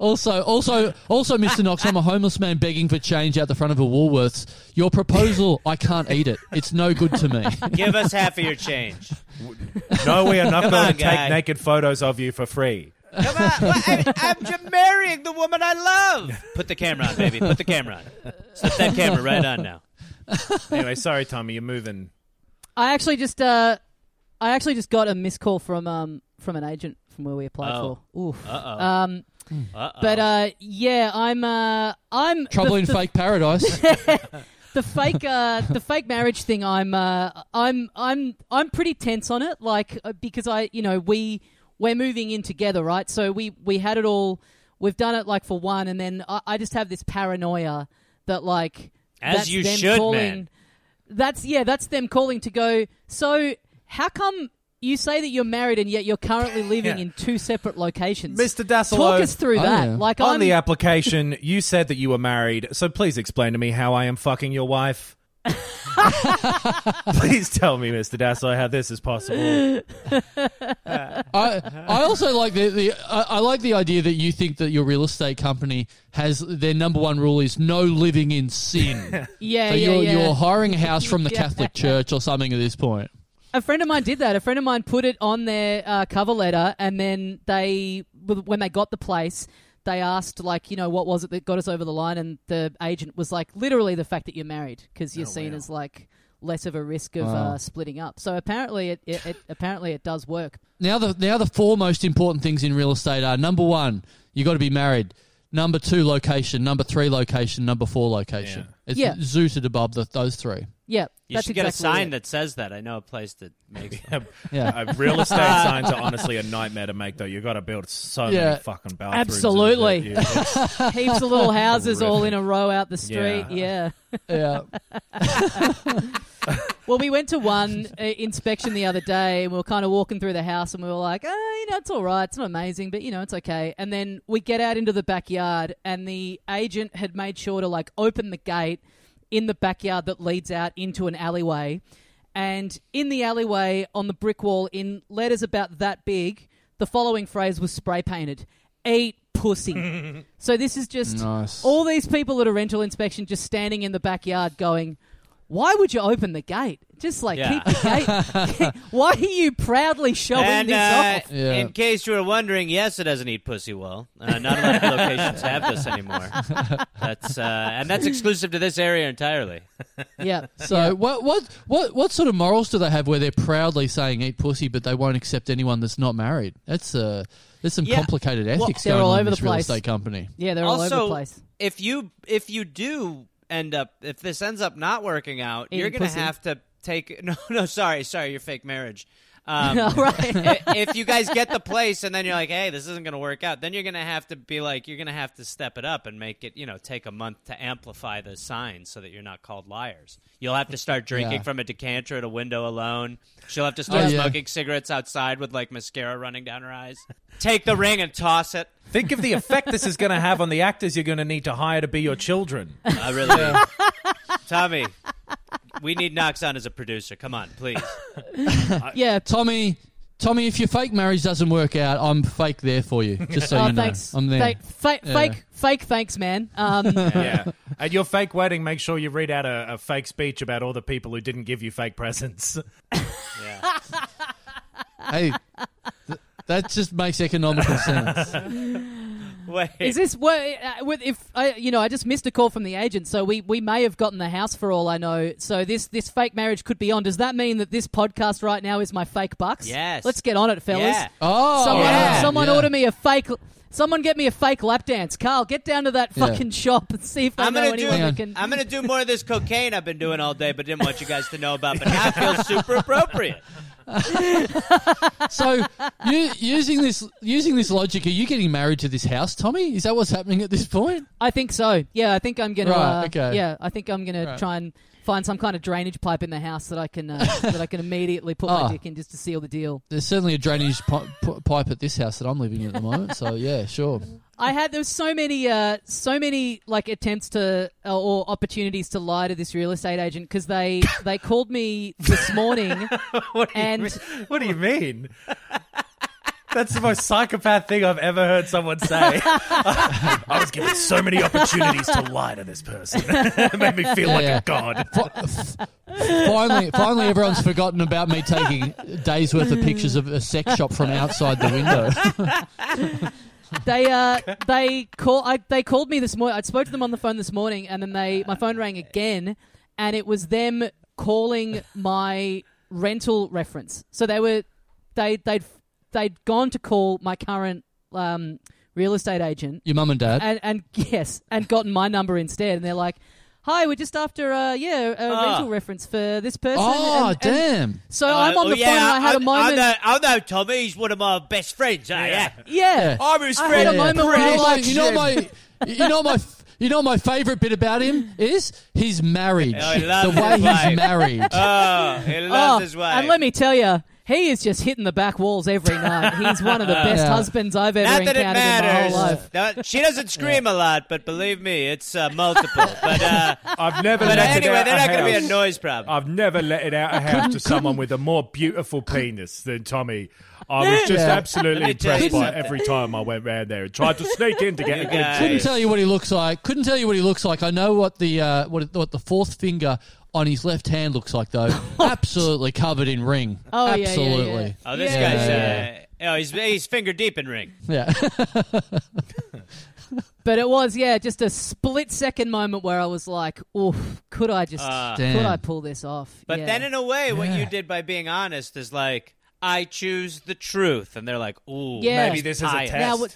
Also, Mr. Knox, I'm a homeless man begging for change out the front of a Woolworths. Your proposal, I can't eat it. It's no good to me. Give us half of your change. No, we are not going to take naked photos of you for free. Come on. I'm marrying the woman I love. Put the camera on, baby. Put the camera on. Slip that camera right on now. Anyway, sorry, Tommy, you're moving. I actually just got a missed call from an agent from where we applied for. Oof. Uh-oh. But I'm trouble in fake paradise. the fake marriage thing. I'm pretty tense on it, like, because we're moving in together, right? So we had it all. We've done it like for one, and then I just have this paranoia that like that's them calling to go, so how come you say that you're married and yet you're currently living in two separate locations? Mr. Dassolo, talk us through that. Yeah. Like, on the application, you said that you were married, so please explain to me how I am fucking your wife. Please tell me, Mr. Dassolo, how this is possible. I also like I like the idea that you think that your real estate company has their number one rule is no living in sin. You're hiring a house from the Catholic Church or something at this point. A friend of mine did that. A friend of mine put it on their cover letter, and then when they got the place, they asked, like, what was it that got us over the line? And the agent was like, literally the fact that you're married, because you're seen as like less of a risk of splitting up. So apparently, it does work. Now the four most important things in real estate are: number one, you got to be married. Number two, location. Number three, location. Number four, location. Yeah. It's zooted above those three. Yeah, you should get a sign that says that. I know a place that makes them. Real estate signs are honestly a nightmare to make, though. You've got to build so many fucking bathrooms. Absolutely. Heaps of little houses all in a row out the street. Yeah. Well, we went to one inspection the other day, and we were kind of walking through the house, and we were like, it's all right. It's not amazing, but, it's okay. And then we get out into the backyard, and the agent had made sure to, like, open the gate in the backyard that leads out into an alleyway. And in the alleyway on the brick wall, in letters about that big, the following phrase was spray painted: "Eat pussy." So this is just all these people at a rental inspection just standing in the backyard going, why would you open the gate? Just keep the gate. Why are you proudly showing this off? Yeah. In case you were wondering, yes, it doesn't eat pussy well. Not a lot of locations have this anymore. That's exclusive to this area entirely. Yeah. So what sort of morals do they have where they're proudly saying eat pussy, but they won't accept anyone that's not married? That's there's some complicated ethics going on in this real estate company. Yeah, they're all over the place. If you do end up, if this ends up not working out, you're going to have to take sorry, your fake marriage. Right. If you guys get the place and then you're like, hey, this isn't going to work out, then you're going to have to be like, you're going to have to step it up and make it, take a month to amplify the sign so that you're not called liars. You'll have to start drinking from a decanter at a window alone. She'll have to start smoking cigarettes outside with like mascara running down her eyes. Take the ring and toss it. Think of the effect this is going to have on the actors you're going to need to hire to be your children. I really am. Tommy, we need Knox on as a producer. Come on, please. Tommy, if your fake marriage doesn't work out, I'm fake there for you. Just so thanks. I'm there. Fake thanks, man. At your fake wedding, make sure you read out a fake speech about all the people who didn't give you fake presents. Yeah. Hey. That just makes economical sense. Wait. Is this I just missed a call from the agent, so we may have gotten the house for all I know. So this fake marriage could be on. Does that mean that this podcast right now is my fake bucks? Yes. Let's get on it, fellas. Yeah. Oh, someone order me a fake. Someone get me a fake lap dance. Carl, get down to that fucking shop and see if I know anyone who can... I'm going to do more of this cocaine I've been doing all day but didn't want you guys to know about, but now it feels super appropriate. So, using this logic, are you getting married to this house, Tommy? Is that what's happening at this point? I think so. Yeah, I think I'm going to try and find some kind of drainage pipe in the house that I can immediately put my dick in just to seal the deal. There's certainly a drainage pipe at this house that I'm living in at the moment. So yeah, sure. There was so many like attempts to or opportunities to lie to this real estate agent because they called me this morning. What do you mean? That's the most psychopath thing I've ever heard someone say. I was given so many opportunities to lie to this person. It made me feel like a god. Finally, everyone's forgotten about me taking days' worth of pictures of a sex shop from outside the window. They called me this morning. I spoke to them on the phone this morning, and then my phone rang again, and it was them calling my rental reference. So they'd gone to call my current real estate agent. Your mum and dad. And gotten my number instead. And they're like, hi, we're just after a rental reference for this person. Oh, and, damn. So I'm on the phone and I had a moment. I know Tommy, he's one of my best friends. Yeah. I'm his friend. I had a moment where I liked him. You know my favourite bit about him is his marriage. He's married. Oh, he loves his wife. And let me tell you, he is just hitting the back walls every night. He's one of the best husbands I've ever encountered in my whole life. Now, she doesn't scream a lot, but believe me, it's multiple. But I've never. But let anyway, it out they're a not going to be a noise problem. I've never let it out a house to someone with a more beautiful penis than Tommy. I was just absolutely impressed by it every time I went round there and tried to sneak in to get a good taste. Couldn't tell you what he looks like. I know what the fourth finger on his left hand looks like, though. Absolutely covered in ring. Oh, absolutely. Yeah. Oh, this guy's... he's finger deep in ring. Yeah. But it was, just a split-second moment where I was like, oof, could I pull this off? But then, in a way, what you did by being honest is like, I choose the truth. And they're like, ooh, maybe this is a test. Now,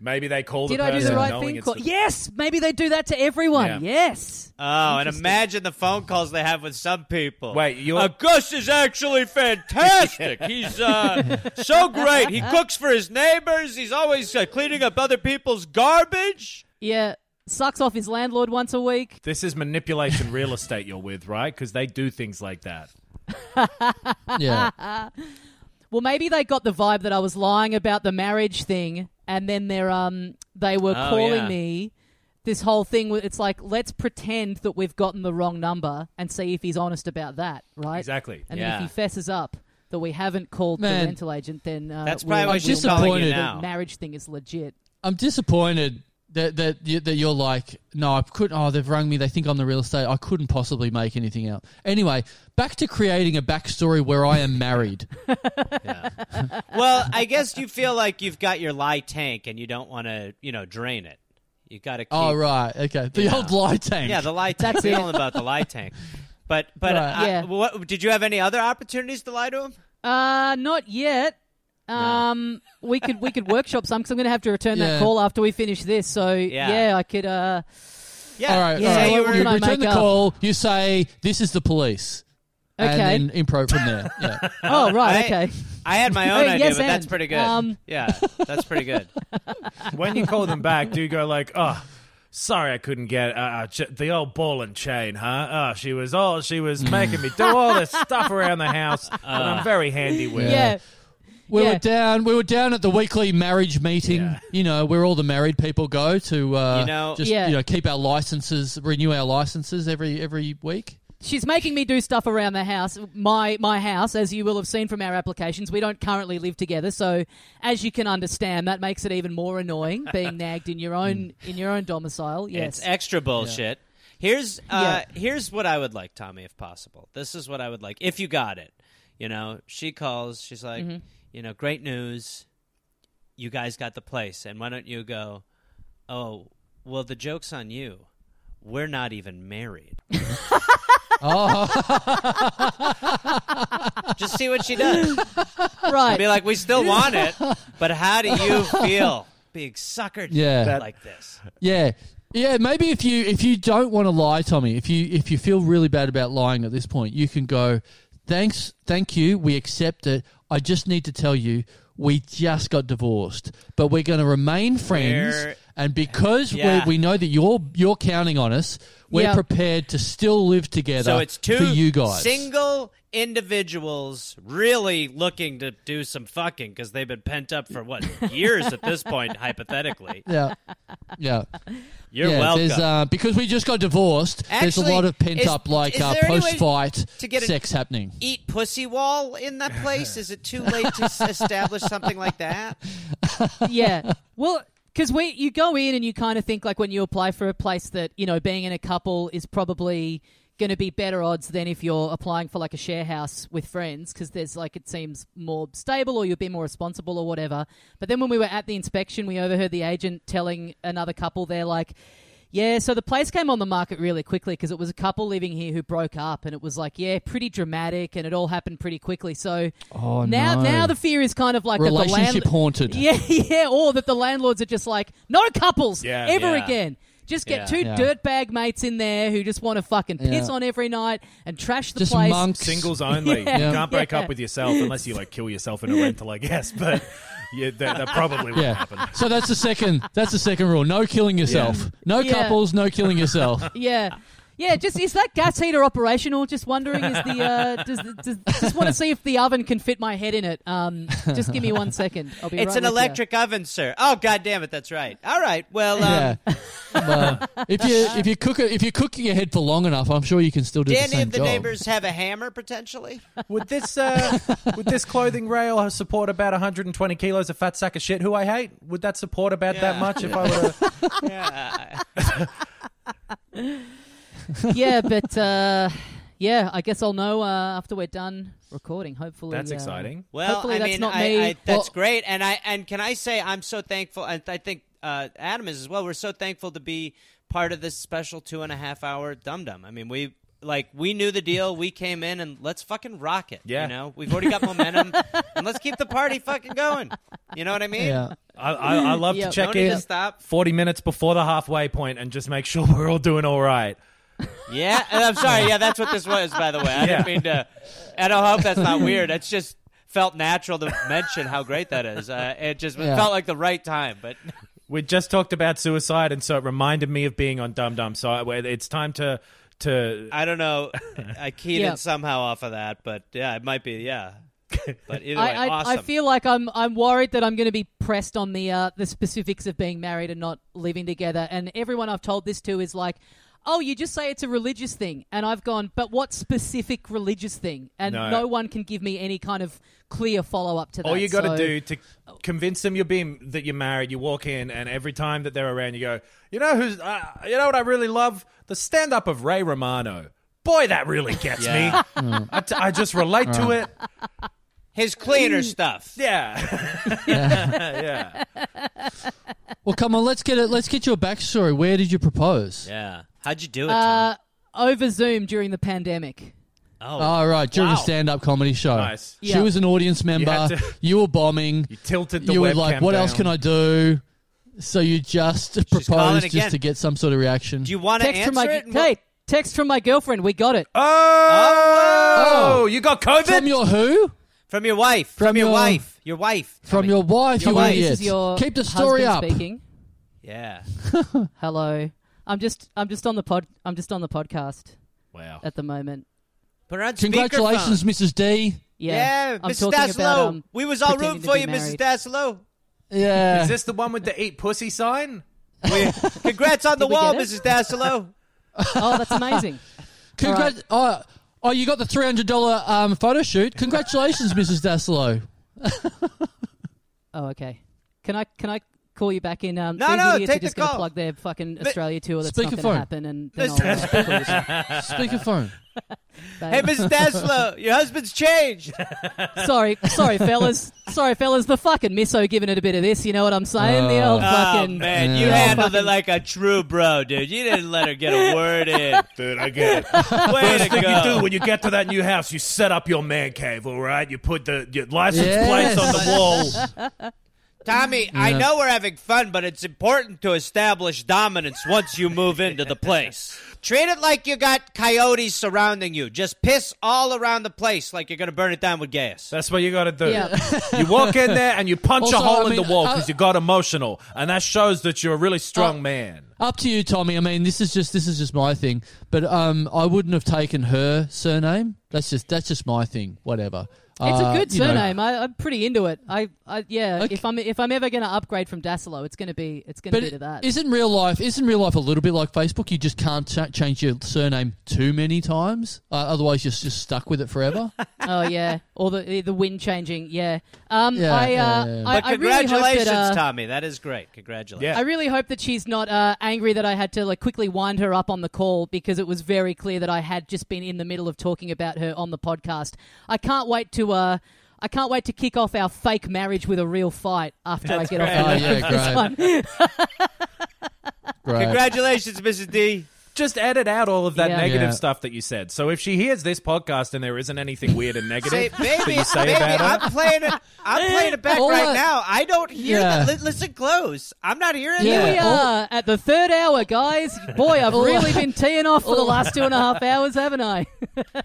maybe they call the person. Did I do the right thing? Yes, maybe they do that to everyone. Yeah. Yes. Oh, and imagine the phone calls they have with some people. Wait, Gus is actually fantastic. He's so great. He cooks for his neighbors. He's always cleaning up other people's garbage. Yeah. Sucks off his landlord once a week. This is manipulation real estate you're with, right? Because they do things like that. Yeah. Well, maybe they got the vibe that I was lying about the marriage thing, and then they were calling me this whole thing. It's like, let's pretend that we've gotten the wrong number and see if he's honest about that, right? Exactly. And then if he fesses up that we haven't called the rental agent, then that's probably why she's calling you now. The marriage thing is legit. I'm disappointed that you're like, no, I couldn't. Oh, they've rung me. They think I'm the real estate. I couldn't possibly make anything out. Anyway, back to creating a backstory where I am married. Well, I guess you feel like you've got your lie tank and you don't want to, drain it. You got to. Keep... Oh right, okay. The old lie tank. Yeah, the lie tank. That's all about the lie tank. But right. What, did you have any other opportunities to lie to him? Not yet. No. we could workshop some because I'm going to have to return that call after we finish this. So I could. All right. You return the call. You say this is the police. Okay. And then improv from there. Yeah. Oh right. Okay. I had my own idea, but that's pretty good. That's pretty good. When you call them back, do you go like, oh, sorry, I couldn't get the old ball and chain, huh? Oh, she was making me do all this stuff around the house, and I'm very handy with. Yeah. We were down at the weekly marriage meeting, where all the married people go to keep our licenses, renew our licenses every week. She's making me do stuff around the house, my house, as you will have seen from our applications. We don't currently live together, so as you can understand, that makes it even more annoying being nagged in your own domicile. Yes. It's extra bullshit. Yeah. Here's what I would like, Tommy, if possible. This is what I would like if you got it. She calls, she's like, great news, you guys got the place. And why don't you go, oh, well, the joke's on you. We're not even married. Just see what she does. Right. Be like, we still want it, but how do you feel being suckered like this? Yeah. Yeah, maybe if you don't want to lie, Tommy, if you feel really bad about lying at this point, you can go, thank you, we accept it. I just need to tell you, we just got divorced, but we're going to remain friends. And because we know that you're counting on us, we're prepared to still live together. So it's two for you guys. Single individuals really looking to do some fucking because they've been pent up for what years at this point, hypothetically. Yeah. You're welcome. Because we just got divorced. Actually, there's a lot of pent up, post-fight sex happening. Eat pussy wall in that place. Is it too late to establish something like that? Yeah. Well, because you go in and you kind of think like when you apply for a place that being in a couple is probably going to be better odds than if you're applying for like a share house with friends because there's like it seems more stable or you'll be more responsible or whatever. But then when we were at the inspection, we overheard the agent telling another couple they're like, yeah, so the place came on the market really quickly because it was a couple living here who broke up and it was like, pretty dramatic and it all happened pretty quickly. So now the fear is kind of like relationship haunted. Yeah, or that the landlords are just like, no couples ever again. Just get two dirtbag mates in there who just want to fucking piss on every night and trash the place. Monks. Singles only. You can't break up with yourself unless you like kill yourself in a rental, I guess. But that probably won't happen. So that's the second. That's the second rule. No killing yourself. Yeah. No couples. No killing yourself. Yeah, just is that gas heater operational? Just wondering, is the just want to see if the oven can fit my head in it. Just give me 1 second. I'll be. It's right an electric oven, sir. Oh, God damn it, that's right. All right, well, if you cook your head for long enough, I'm sure you can still do the same job. Do any of the neighbors have a hammer potentially? Would this clothing rail support about 120 kilos of fat sack of shit who I hate? Would that support about that much if I were? But I guess I'll know after we're done recording. Hopefully, that's exciting. Well, hopefully I mean, that's not me. That's great. And can I say I'm so thankful, and I think Adam is as well. We're so thankful to be part of this special 2.5 hour Dum Dum. I mean, we knew the deal. We came in and let's fucking rock it. Yeah. You know, we've already got momentum, and let's keep the party fucking going. You know what I mean? Yeah. I love to check in to stop 40 minutes before the halfway point and just make sure we're all doing all right. Yeah, and I'm sorry. Yeah, that's what this was, by the way. I didn't mean to. I don't hope that's not weird. It's just felt natural to mention how great that is. It just felt like the right time. But we just talked about suicide, and so it reminded me of being on Dum Dum. So it's time to. I don't know. I keyed in somehow off of that, but yeah, it might be. Yeah. But either way, awesome. I feel like I'm worried that I'm going to be pressed on the specifics of being married and not living together. And everyone I've told this to is like, oh, you just say it's a religious thing. And I've gone, but what specific religious thing? And no one can give me any kind of clear follow-up to that. All you got to do to convince them that you're married, you walk in, and every time that they're around, you go, you know who's? You know what I really love? The stand-up of Ray Romano. Boy, that really gets me. Mm. I just relate to it. His cleaner stuff. Yeah. Well, come on, let's get your backstory. Where did you propose? Yeah. How'd you do it, Tom? Over Zoom during the pandemic. Oh, right. During a stand-up comedy show. Nice. She was an audience member. You were bombing. You tilted the webcam. You were like, what else can I do? So you just proposed just to get some sort of reaction. Do you want to answer it? Hey, text from my girlfriend. We got it. Oh, you got COVID? From your who? From your wife. From your wife. Your wife. From your wife, you idiot. Keep the story up. Speaking. Yeah. Hello. I'm just on the podcast. Wow. At the moment. Congratulations, Mrs. D. Yeah, Mrs. Dassolo. We was all rooting for you, Mrs. Dassolo. Yeah. Is this the one with the eat pussy sign? Congrats on the wall, Mrs. Dassolo. Oh, that's amazing. Congrats. Right. Oh, you got the $300 photo shoot. Congratulations, Mrs. Dassolo. Oh, okay. Can I call you back in? No, take the call. Plug their fucking Australia tour. That's not going to happen. And then speakerphone. Hey, Mrs. Dassolo, your husband's changed. Sorry, fellas. The fucking miso giving it a bit of this. You know what I'm saying? The old fucking. Oh, man, you handled it like a true bro, dude. You didn't let her get a word in. Dude, I get it. First thing you do when you get to that new house, you set up your man cave, all right? You put your license plates on the wall. Tommy, I know we're having fun, but it's important to establish dominance once you move into the place. Treat it like you got coyotes surrounding you. Just piss all around the place like you're going to burn it down with gas. That's what you got to do. Yeah. You walk in there and you punch a hole in the wall because you got emotional, and that shows that you're a really strong man. Up to you, Tommy. I mean, this is just my thing, but I wouldn't have taken her surname. That's just my thing. Whatever. It's a good surname. I'm pretty into it. Okay. If I'm ever going to upgrade from Dassolo, it's going to be to that. Isn't real life a little bit like Facebook? You just can't change your surname too many times. Otherwise, you're just stuck with it forever. Oh yeah, or the wind changing. Yeah. But congratulations, I really hope that, Tommy. That is great. Congratulations. Yeah. I really hope that she's not angry that I had to like quickly wind her up on the call because it was very clear that I had just been in the middle of talking about her on the podcast. I can't wait to kick off our fake marriage with a real fight after I get off. Congratulations, Mrs. D. just edit out all of that negative stuff that you said. So if she hears this podcast and there isn't anything weird and negative that you say about I'm playing it. I'm playing it back right now. I don't hear that. Listen close. I'm not hearing that. Here we are at the third hour, guys. Boy, I've really been teeing off for the last 2.5 hours, haven't I?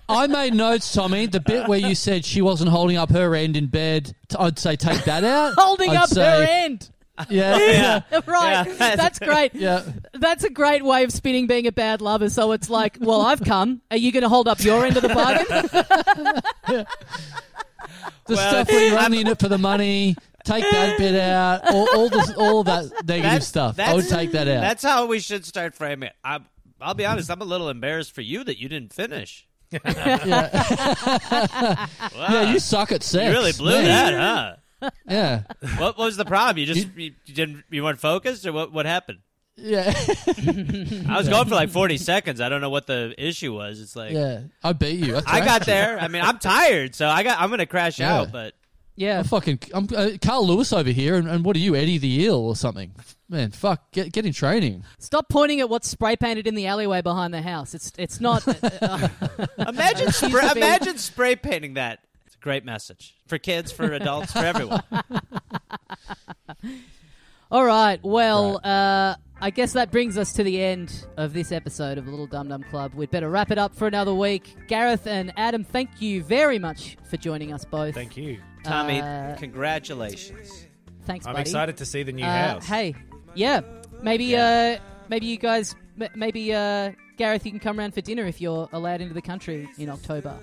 I made notes, Tommy. The bit where you said she wasn't holding up her end in bed, I'd say take that out. Holding up her end. Yeah. Right. Yeah. That's great. Yeah. That's a great way of spinning being a bad lover. So it's like, well, I've come. Are you going to hold up your end of the bargain? Stuff where you're only in it for the money. Take that bit out. All that negative stuff. I would take that out. That's how we should start framing it. I'll be honest. I'm a little embarrassed for you that you didn't finish. Yeah. Wow. Yeah, you suck at sex. You really blew that, huh? Yeah. What was the problem? You just you weren't focused, or what happened? Yeah. I was going for like 40 seconds. I don't know what the issue was. It's like I beat you. I got there. I mean, I'm tired, so I'm going to crash out, but I'm Carl Lewis over here, and what are you, Eddie the Eel or something? Man, fuck, get in training. Stop pointing at what's spray painted in the alleyway behind the house. It's not imagine spray painting that. Great message for kids, for adults, for everyone. All right. Well, I guess that brings us to the end of this episode of Little Dum Dum Club. We'd better wrap it up for another week. Gareth and Adam, thank you very much for joining us both. Thank you. Tommy, congratulations. Thanks, buddy. I'm excited to see the new house. Hey, yeah. Maybe you guys, Gareth, you can come around for dinner if you're allowed into the country in October.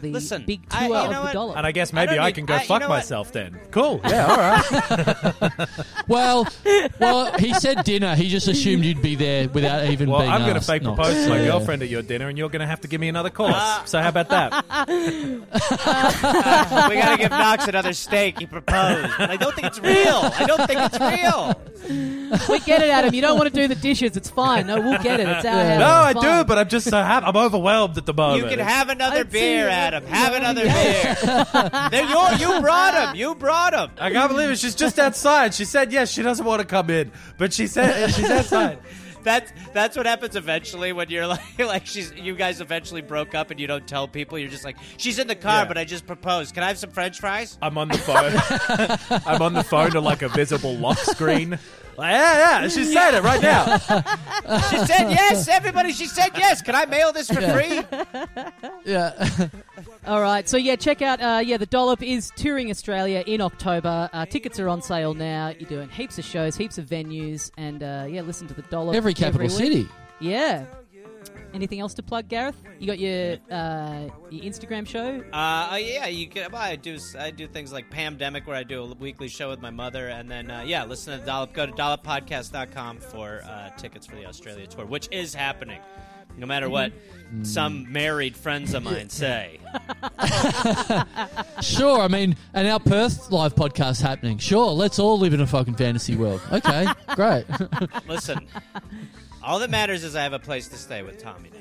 Listen, big tour of the Dollop. And I guess maybe I can go fuck myself then. Cool. Yeah, all right. Well, he said dinner. He just assumed you'd be there without even being asked. Well, I'm going to fake propose to my girlfriend at your dinner, and you're going to have to give me another course. So how about that? We got to give Knox another steak. He proposed. I don't think it's real. We get it, Adam. You don't want to do the dishes. It's fine. No, we'll get it. It's our house. I do, but I'm just so happy. I'm overwhelmed at the moment. You can have another beer, Adam. Have another beer. They're yours. You brought him. I can't believe it. She's just outside. She said, yes, she doesn't want to come in, but she said she's outside. That's what happens eventually when you're like you guys eventually broke up and you don't tell people. You're just like, she's in the car, but I just proposed. Can I have some French fries? I'm on the phone. I'm on the phone to like a visible lock screen. Like, yeah, she said it right now. She said yes, everybody. She said yes. Can I mail this for free? Yeah. All right. So, check out, The Dollop is touring Australia in October. Tickets are on sale now. You're doing heaps of shows, heaps of venues. And, listen to The Dollop. Every capital city. Yeah. Anything else to plug, Gareth? You got your Instagram show? You can. Well, I do things like Pandemic, where I do a weekly show with my mother, and then listen to The Dollop. Go to dolloppodcast.com for tickets for the Australia tour, which is happening, no matter what some married friends of mine say. Sure, I mean, and our Perth live podcast happening. Sure, let's all live in a fucking fantasy world. Okay, great. Listen. All that matters is I have a place to stay with Tommy now.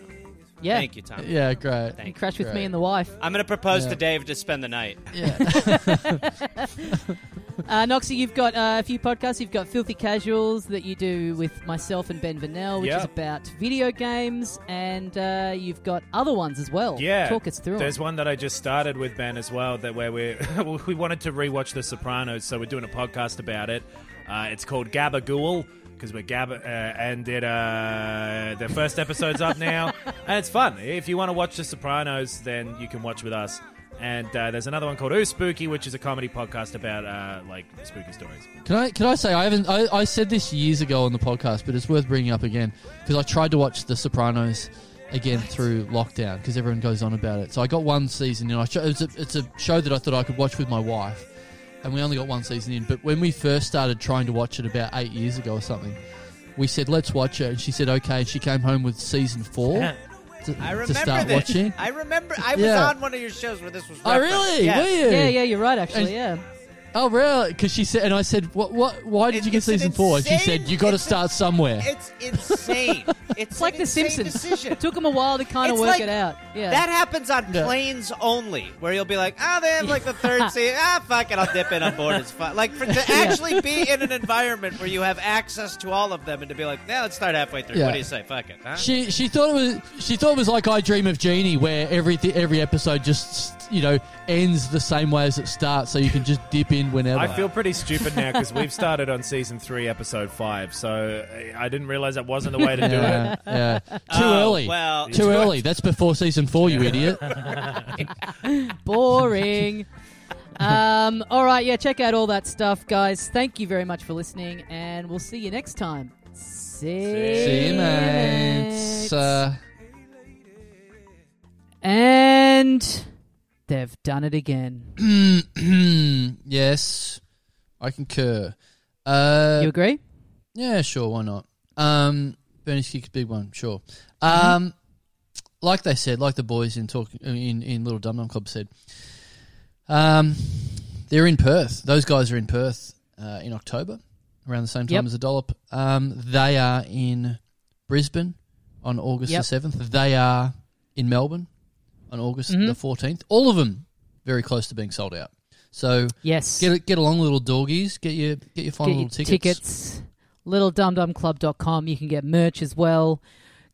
Yeah. Thank you, Tommy. Yeah, great. Thank you. Crash with me and the wife. I'm going to propose to Dave to spend the night. Yeah. Noxie, you've got a few podcasts. You've got Filthy Casuals that you do with myself and Ben Vanell, which is about video games. And you've got other ones as well. Yeah. Talk us through them. There's one that I just started with Ben as well, that where we wanted to rewatch The Sopranos, so we're doing a podcast about it. It's called Gabagool. Because we're and the first episode's up now, and it's fun. If you want to watch The Sopranos, then you can watch with us. And there's another one called Ooh Spooky, which is a comedy podcast about like spooky stories. Can I say I said this years ago on the podcast, but it's worth bringing up again because I tried to watch The Sopranos again through lockdown because everyone goes on about it. So I got one season in. It's a show that I thought I could watch with my wife. And we only got one season in. But when we first started trying to watch it about 8 years ago or something, we said, let's watch it. And she said, okay. And she came home with season 4 to start watching. I remember. I was on one of your shows where this was referenced. Oh, really? Yes. Were you? Yeah, you're right, actually, Oh, really? Because she said, and I said, "What? Why did you get season four?" And she said, "You got to start somewhere." It's insane. It's like The Simpsons. It took them a while to kind of work it out. Yeah, that happens on planes only, where you'll be like, "Oh, they have like the third season. Ah, fuck it, I'll dip in on board. It's fun." Like to actually be in an environment where you have access to all of them, and to be like, "Now let's start halfway through." Yeah. What do you say? Fuck it. Huh? She thought it was like I Dream of Jeannie, where every episode just ends the same way as it starts, so you can just dip in. Whenever. I feel pretty stupid now because we've started on season 3, episode 5, so I didn't realize that wasn't the way to do it. Yeah. Too early. Well, too early. That's before season 4, you idiot. Boring. All right, check out all that stuff, guys. Thank you very much for listening, and we'll see you next time. See you, mates. And... they've done it again. Yes, I concur. You agree? Yeah, sure, why not? Bernie's Kick's big one, sure. Like they said, like the boys in Little Dum Dum Club said, they're in Perth. Those guys are in Perth in October, around the same time as The Dollop. They are in Brisbane on August the 7th. They are in Melbourne on August the 14th. All of them very close to being sold out. So get along, little doggies. Get your final little tickets. LittleDumDumClub.com. You can get merch as well.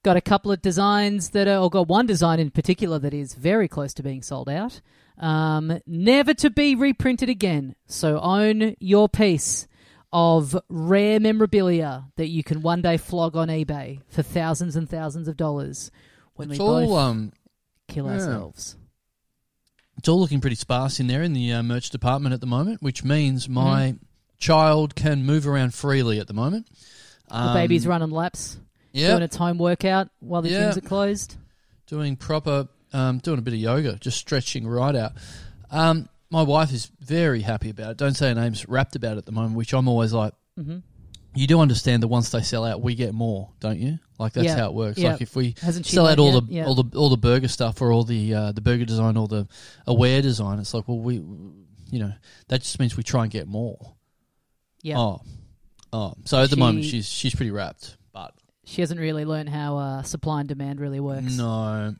Got a couple of designs got one design in particular that is very close to being sold out. Never to be reprinted again. So own your piece of rare memorabilia that you can one day flog on eBay for thousands and thousands of dollars. Kill ourselves. It's all looking pretty sparse in there in the merch department at the moment, which means my child can move around freely at the moment. The baby's running laps, doing its home workout while the gyms are closed. Doing a bit of yoga, just stretching right out. My wife is very happy about it. Don't Say Her Name's wrapped about it at the moment, which I'm always like, you do understand that once they sell out, we get more, don't you? Like that's how it works. Like if we sell out all the burger stuff or all the burger design or the aware design, it's like, well, we, that just means we try and get more. Yeah. Oh. So at the moment, she's pretty wrapped, but she hasn't really learned how supply and demand really works. No.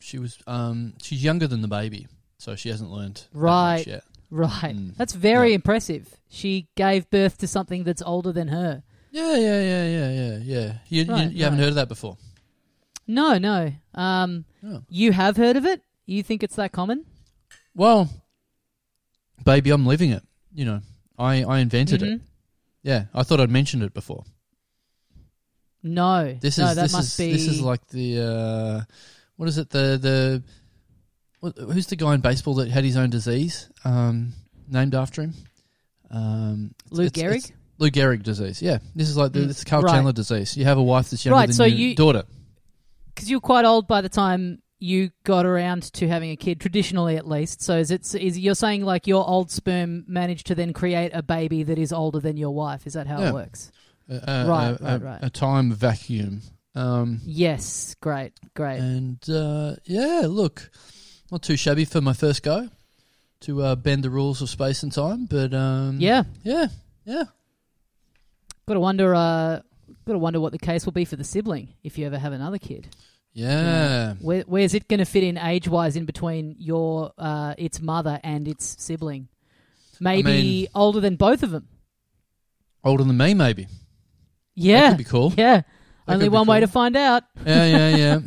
She was she's younger than the baby, so she hasn't learned that much yet. Right. That's very impressive. She gave birth to something that's older than her. Yeah. You haven't heard of that before? No. You have heard of it? You think it's that common? Well, baby, I'm living it. I invented it. Yeah, I thought I'd mentioned it before. No. This is like the what is it? Who's the guy in baseball that had his own disease named after him? Lou Gehrig? It's Lou Gehrig disease, yeah. This is like the Carl Chandler disease. You have a wife that's younger than your daughter. Because you were quite old by the time you got around to having a kid, traditionally at least. So is you're saying like your old sperm managed to then create a baby that is older than your wife? Is that how it works? Right. A time vacuum. Yes, great. And look... not too shabby for my first go to bend the rules of space and time, but yeah. Got to wonder what the case will be for the sibling if you ever have another kid. Yeah, where's it going to fit in age wise in between your its mother and its sibling? Maybe older than both of them. Older than me, maybe. Yeah, that could be cool. Yeah, only one way to find out. Yeah.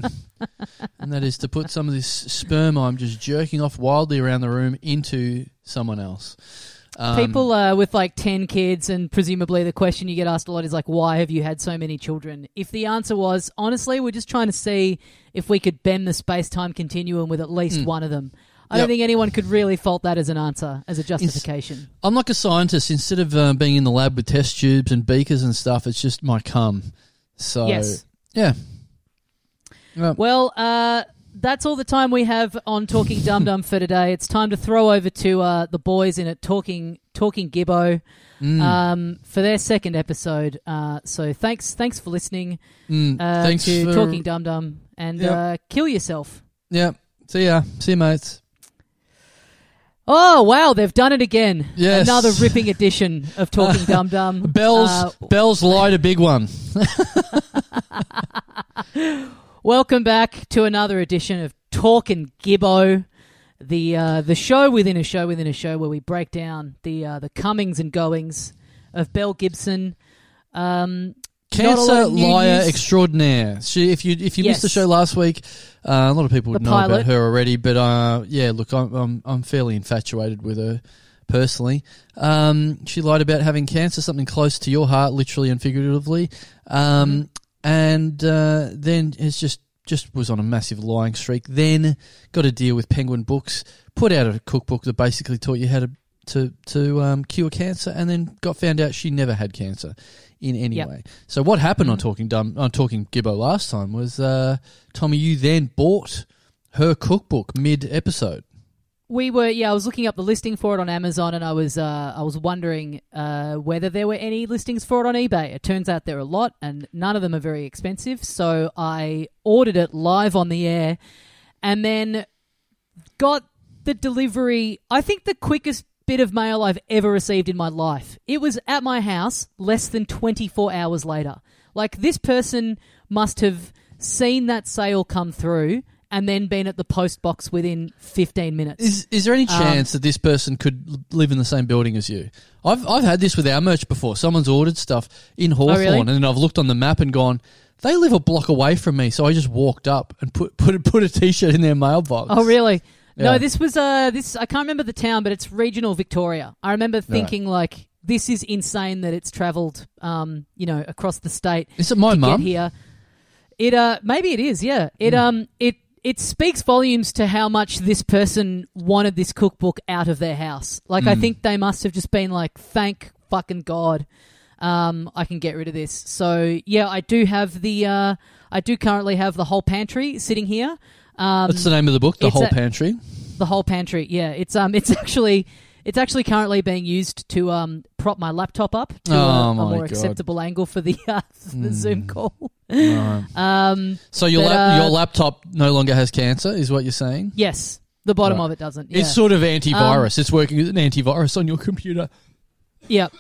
And that is to put some of this sperm I'm just jerking off wildly around the room into someone else. People with like 10 kids, and presumably the question you get asked a lot is like, why have you had so many children? If the answer was, honestly, we're just trying to see if we could bend the space-time continuum with at least one of them. I don't think anyone could really fault that as an answer, as a justification. I'm like a scientist. Instead of being in the lab with test tubes and beakers and stuff, it's just my cum. So, yeah. Well, that's all the time we have on Talking Dum Dum for today. It's time to throw over to the boys in at Talkin' Gibbo for their second episode. So thanks for listening to Talking Dum Dum, and kill yourself. Yeah. See ya. See you, mates. Oh, wow, they've done it again. Yes. Another ripping edition of Talking Dum Dum. Belle's lied a big one. Welcome back to another edition of Talkin' Gibbo, the show within a show within a show, where we break down the comings and goings of Belle Gibson. Cancer liar extraordinaire. She, if you missed the show last week, a lot of people would know about her already. But yeah, look, I'm fairly infatuated with her personally. She lied about having cancer, something close to your heart, literally and figuratively. And then it's just was on a massive lying streak. Then got a deal with Penguin Books, put out a cookbook that basically taught you how to cure cancer, and then got found out she never had cancer in any way. So what happened on Talking Gibbo last time was, Tommy, you then bought her cookbook mid-episode. We were, I was looking up the listing for it on Amazon, and I was wondering whether there were any listings for it on eBay. It turns out there are a lot, and none of them are very expensive, so I ordered it live on the air and then got the delivery, I think the quickest bit of mail I've ever received in my life. It was at my house less than 24 hours later. Like, this person must have seen that sale come through and then been at the post box within 15 minutes. Is there any chance that this person could live in the same building as you? I've had this with our merch before. Someone's ordered stuff in Hawthorne, and then I've looked on the map and gone, they live a block away from me, so I just walked up and put a T-shirt in their mailbox. Oh, really? Yeah. No, this was I can't remember the town, but it's regional Victoria. I remember thinking, like, this is insane that it's travelled, across the state. Is it my mum? Here, it maybe it is. Yeah, it speaks volumes to how much this person wanted this cookbook out of their house. Like, I think they must have just been like, thank fucking God, I can get rid of this. So yeah, I do have currently have The Whole Pantry sitting here. What's the name of the book? The Whole Pantry. The Whole Pantry. Yeah, it's actually currently being used to prop my laptop up to a more acceptable angle for the Zoom call. Right. So your laptop no longer has cancer, is what you're saying? Yes, the bottom of it doesn't. Yeah. It's sort of antivirus. It's working as an antivirus on your computer. Yep.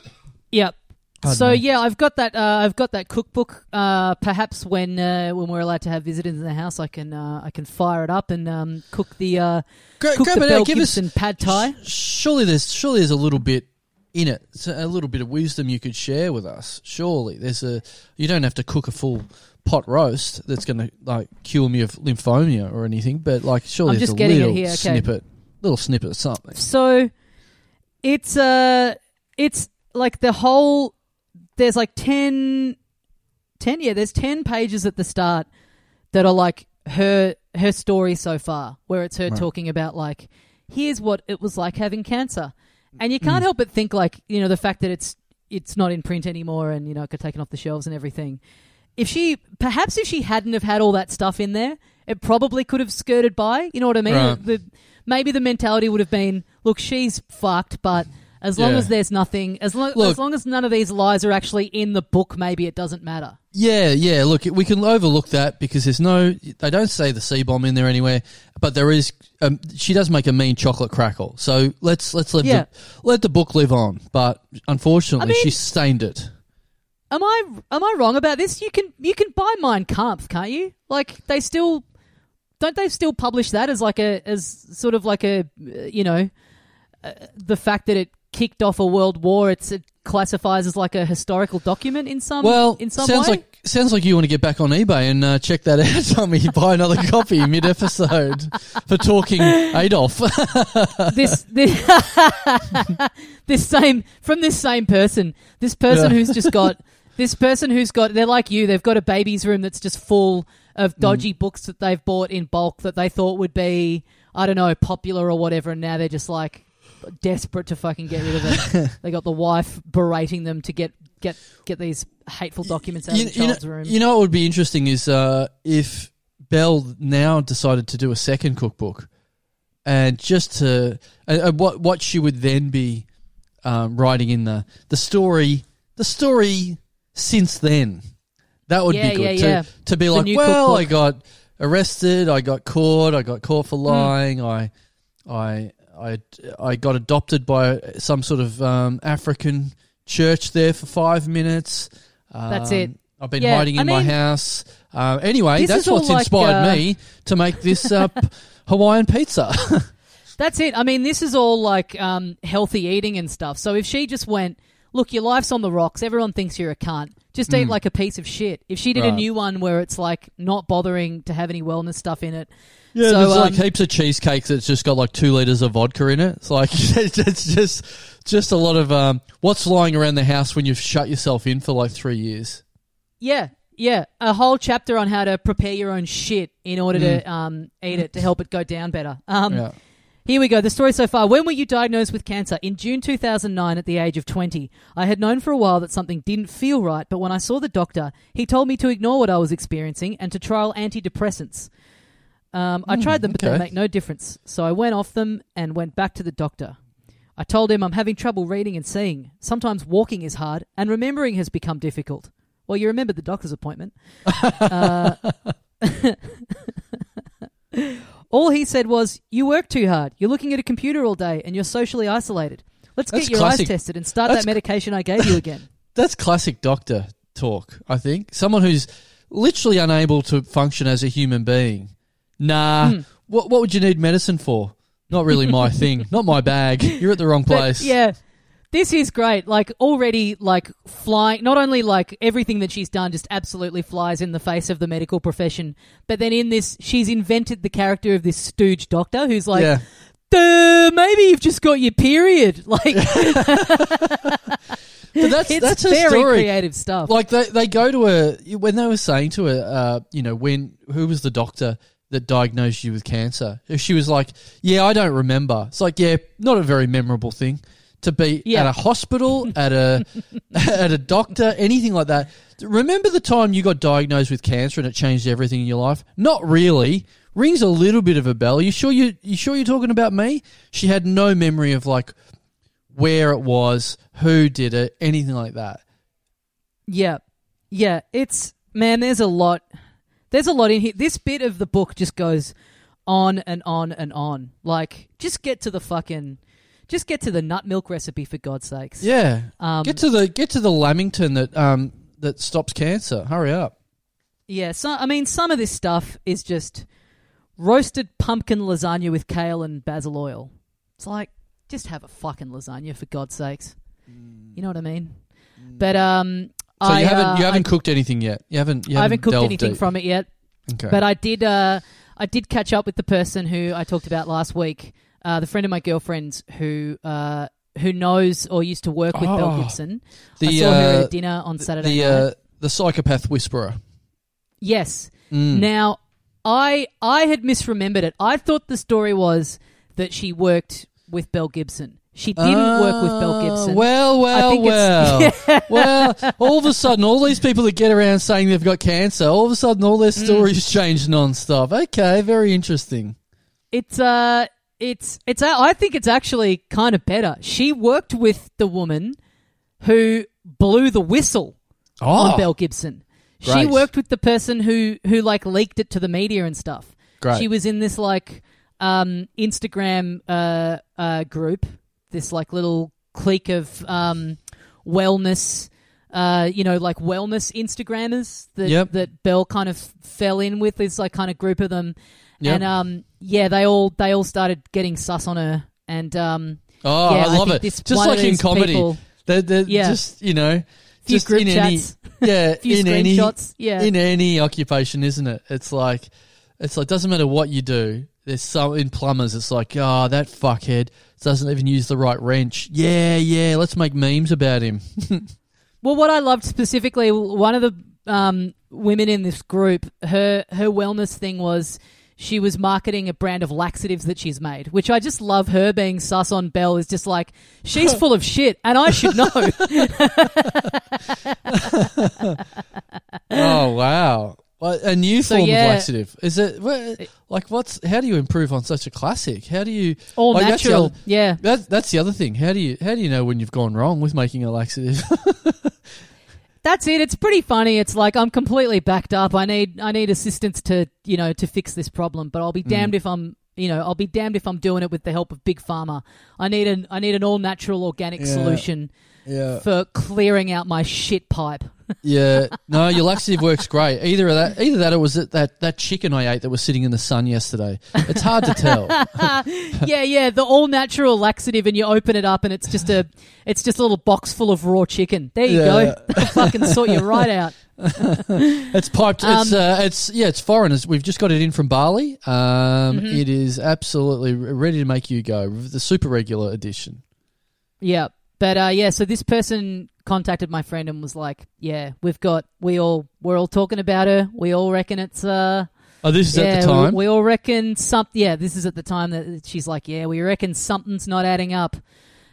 So yeah, I've got that cookbook. Perhaps when we're allowed to have visitors in the house, I can fire it up and cook the Belle Gibson pad thai. Surely there's a little bit in it. So a little bit of wisdom you could share with us. Surely there's you don't have to cook a full pot roast that's going to cure me of lymphoma or anything. But surely I'm there's just a little snippet of something. So it's like the whole. There's 10 pages at the start that are her story so far, where it's her talking about here's what it was like having cancer. And you can't help but think the fact that it's not in print anymore and, it got taken off the shelves and everything. If she hadn't have had all that stuff in there, it probably could have skirted by, you know what I mean? Right. Maybe the mentality would have been, look, she's fucked, but... as long as there's nothing, as long as none of these lies are actually in the book, maybe it doesn't matter. Yeah. Look, we can overlook that because they don't say the C-bomb in there anywhere, but there is. She does make a mean chocolate crackle, so let's let the book live on. But unfortunately, she stained it. Am I wrong about this? You can buy Mein Kampf, can't you? Don't they still publish that as the fact that it kicked off a world war, it classifies as a historical document in some way. Sounds like you want to get back on eBay and check that out, Tommy. Buy another copy mid-episode for Talking Adolf. This person who's got they're like you, they've got a baby's room that's just full of dodgy books that they've bought in bulk that they thought would be, I don't know, popular or whatever, and now they're just desperate to fucking get rid of it. They got the wife berating them to get these hateful documents out of the child's room. You know what would be interesting is if Belle now decided to do a second cookbook, and just to what she would then be writing in the story since then. That would be good to be cookbook. I got arrested, I got caught for lying, I I got adopted by some sort of African church there for 5 minutes. That's it. I've been hiding in my house. Anyway, that's what's inspired me to make this Hawaiian pizza. That's it. I mean, this is all like healthy eating and stuff. So if she just went, look, your life's on the rocks. Everyone thinks you're a cunt. Just eat like a piece of shit. If she did a new one where it's like not bothering to have any wellness stuff in it. Yeah, so, there's like heaps of cheesecake that's just got like 2 litres of vodka in it. It's like it's just a lot of what's lying around the house when you've shut yourself in for like 3 years. Yeah, yeah. A whole chapter on how to prepare your own shit in order to eat it to help it go down better. Here we go. The story so far. When were you diagnosed with cancer? In June 2009 at the age of 20. I had known for a while that something didn't feel right, but when I saw the doctor, he told me to ignore what I was experiencing and to trial antidepressants. I tried them, but they make no difference. So I went off them and went back to the doctor. I told him I'm having trouble reading and seeing. Sometimes walking is hard and remembering has become difficult. Well, you remembered the doctor's appointment. All he said was, you work too hard. You're looking at a computer all day and you're socially isolated. Let's get your eyes tested and start that medication I gave you again. That's classic doctor talk, I think. Someone who's literally unable to function as a human being. Nah, what would you need medicine for? Not really my thing. Not my bag. You're at the wrong place. Yeah. This is great. Like already like flying, not only like everything that she's done just absolutely flies in the face of the medical profession, but then in this, she's invented the character of this stooge doctor who's like, maybe you've just got your period. Like that's her very story. Creative stuff. Like they go to her, when they were saying to her, you know, who was the doctor that diagnosed you with cancer? She was like, yeah, I don't remember. It's like, yeah, not a very memorable thing. To be at a hospital, at a at a doctor, anything like that. Remember the time you got diagnosed with cancer and it changed everything in your life? Not really. Rings a little bit of a bell. You sure you're talking about me? She had no memory of like where it was, who did it, anything like that. Yeah, yeah. It's man. There's a lot. There's a lot in here. This bit of the book just goes on and on and on. Like just get to the fucking. Just get to the nut milk recipe for God's sakes. Yeah, get to the Lamington that stops cancer. Hurry up. Yeah, so I mean, some of this stuff is just roasted pumpkin lasagna with kale and basil oil. It's like just have a fucking lasagna for God's sakes. You know what I mean? But so you haven't cooked anything yet. I haven't cooked anything deep. From it yet. Okay, but I did catch up with the person who I talked about last week. The friend of my girlfriend's who knows or used to work with Belle Gibson. I saw her at a dinner on Saturday night. The psychopath whisperer. Yes. Now, I had misremembered it. I thought the story was that she worked with Belle Gibson. She didn't work with Belle Gibson. Well. Yeah. Well, all of a sudden, all these people that get around saying they've got cancer, all of a sudden, all their stories change nonstop. Okay, very interesting. It's I think it's actually kind of better. She worked with the woman who blew the whistle on Belle Gibson. Great. She worked with the person who like leaked it to the media and stuff. Great. She was in this like Instagram group, this like little clique of wellness, you know, like wellness Instagrammers that Belle kind of fell in with. This like kind of group of them. Yep. And they all started getting sus on her, and I love it. Just like in comedy, people, they're just you know, just group in chats, any in any occupation, isn't it? It's like doesn't matter what you do. There's some in plumbers. It's like that fuckhead doesn't even use the right wrench. Yeah, let's make memes about him. Well, what I loved specifically, one of the women in this group, her wellness thing was. She was marketing a brand of laxatives that she's made, which I just love her being sus on Belle is just like, she's full of shit and I should know. Oh, wow. A new form of laxative. Is it like how do you improve on such a classic? How do you – all like natural, that's the other thing. How do you know when you've gone wrong with making a laxative? That's it. It's pretty funny. It's like I'm completely backed up. I need assistance to fix this problem. But I'll be damned if I'm You know, I'll be damned if I'm doing it with the help of Big Pharma. I need an all-natural organic solution for clearing out my shit pipe. Yeah. No, your laxative works great. Either that or was it that chicken I ate that was sitting in the sun yesterday. It's hard to tell. Yeah, the all-natural laxative, and you open it up and it's just a little box full of raw chicken. There you go. That'll fucking sort you right out. It's piped. It's foreign. We've just got it in from Bali. It is absolutely ready to make you go. The super regular edition. Yeah, but so this person contacted my friend and was like, "Yeah, we're all talking about her. We all reckon it's at the time. We all reckon something. Yeah, this is at the time that she's like, yeah, we reckon something's not adding up."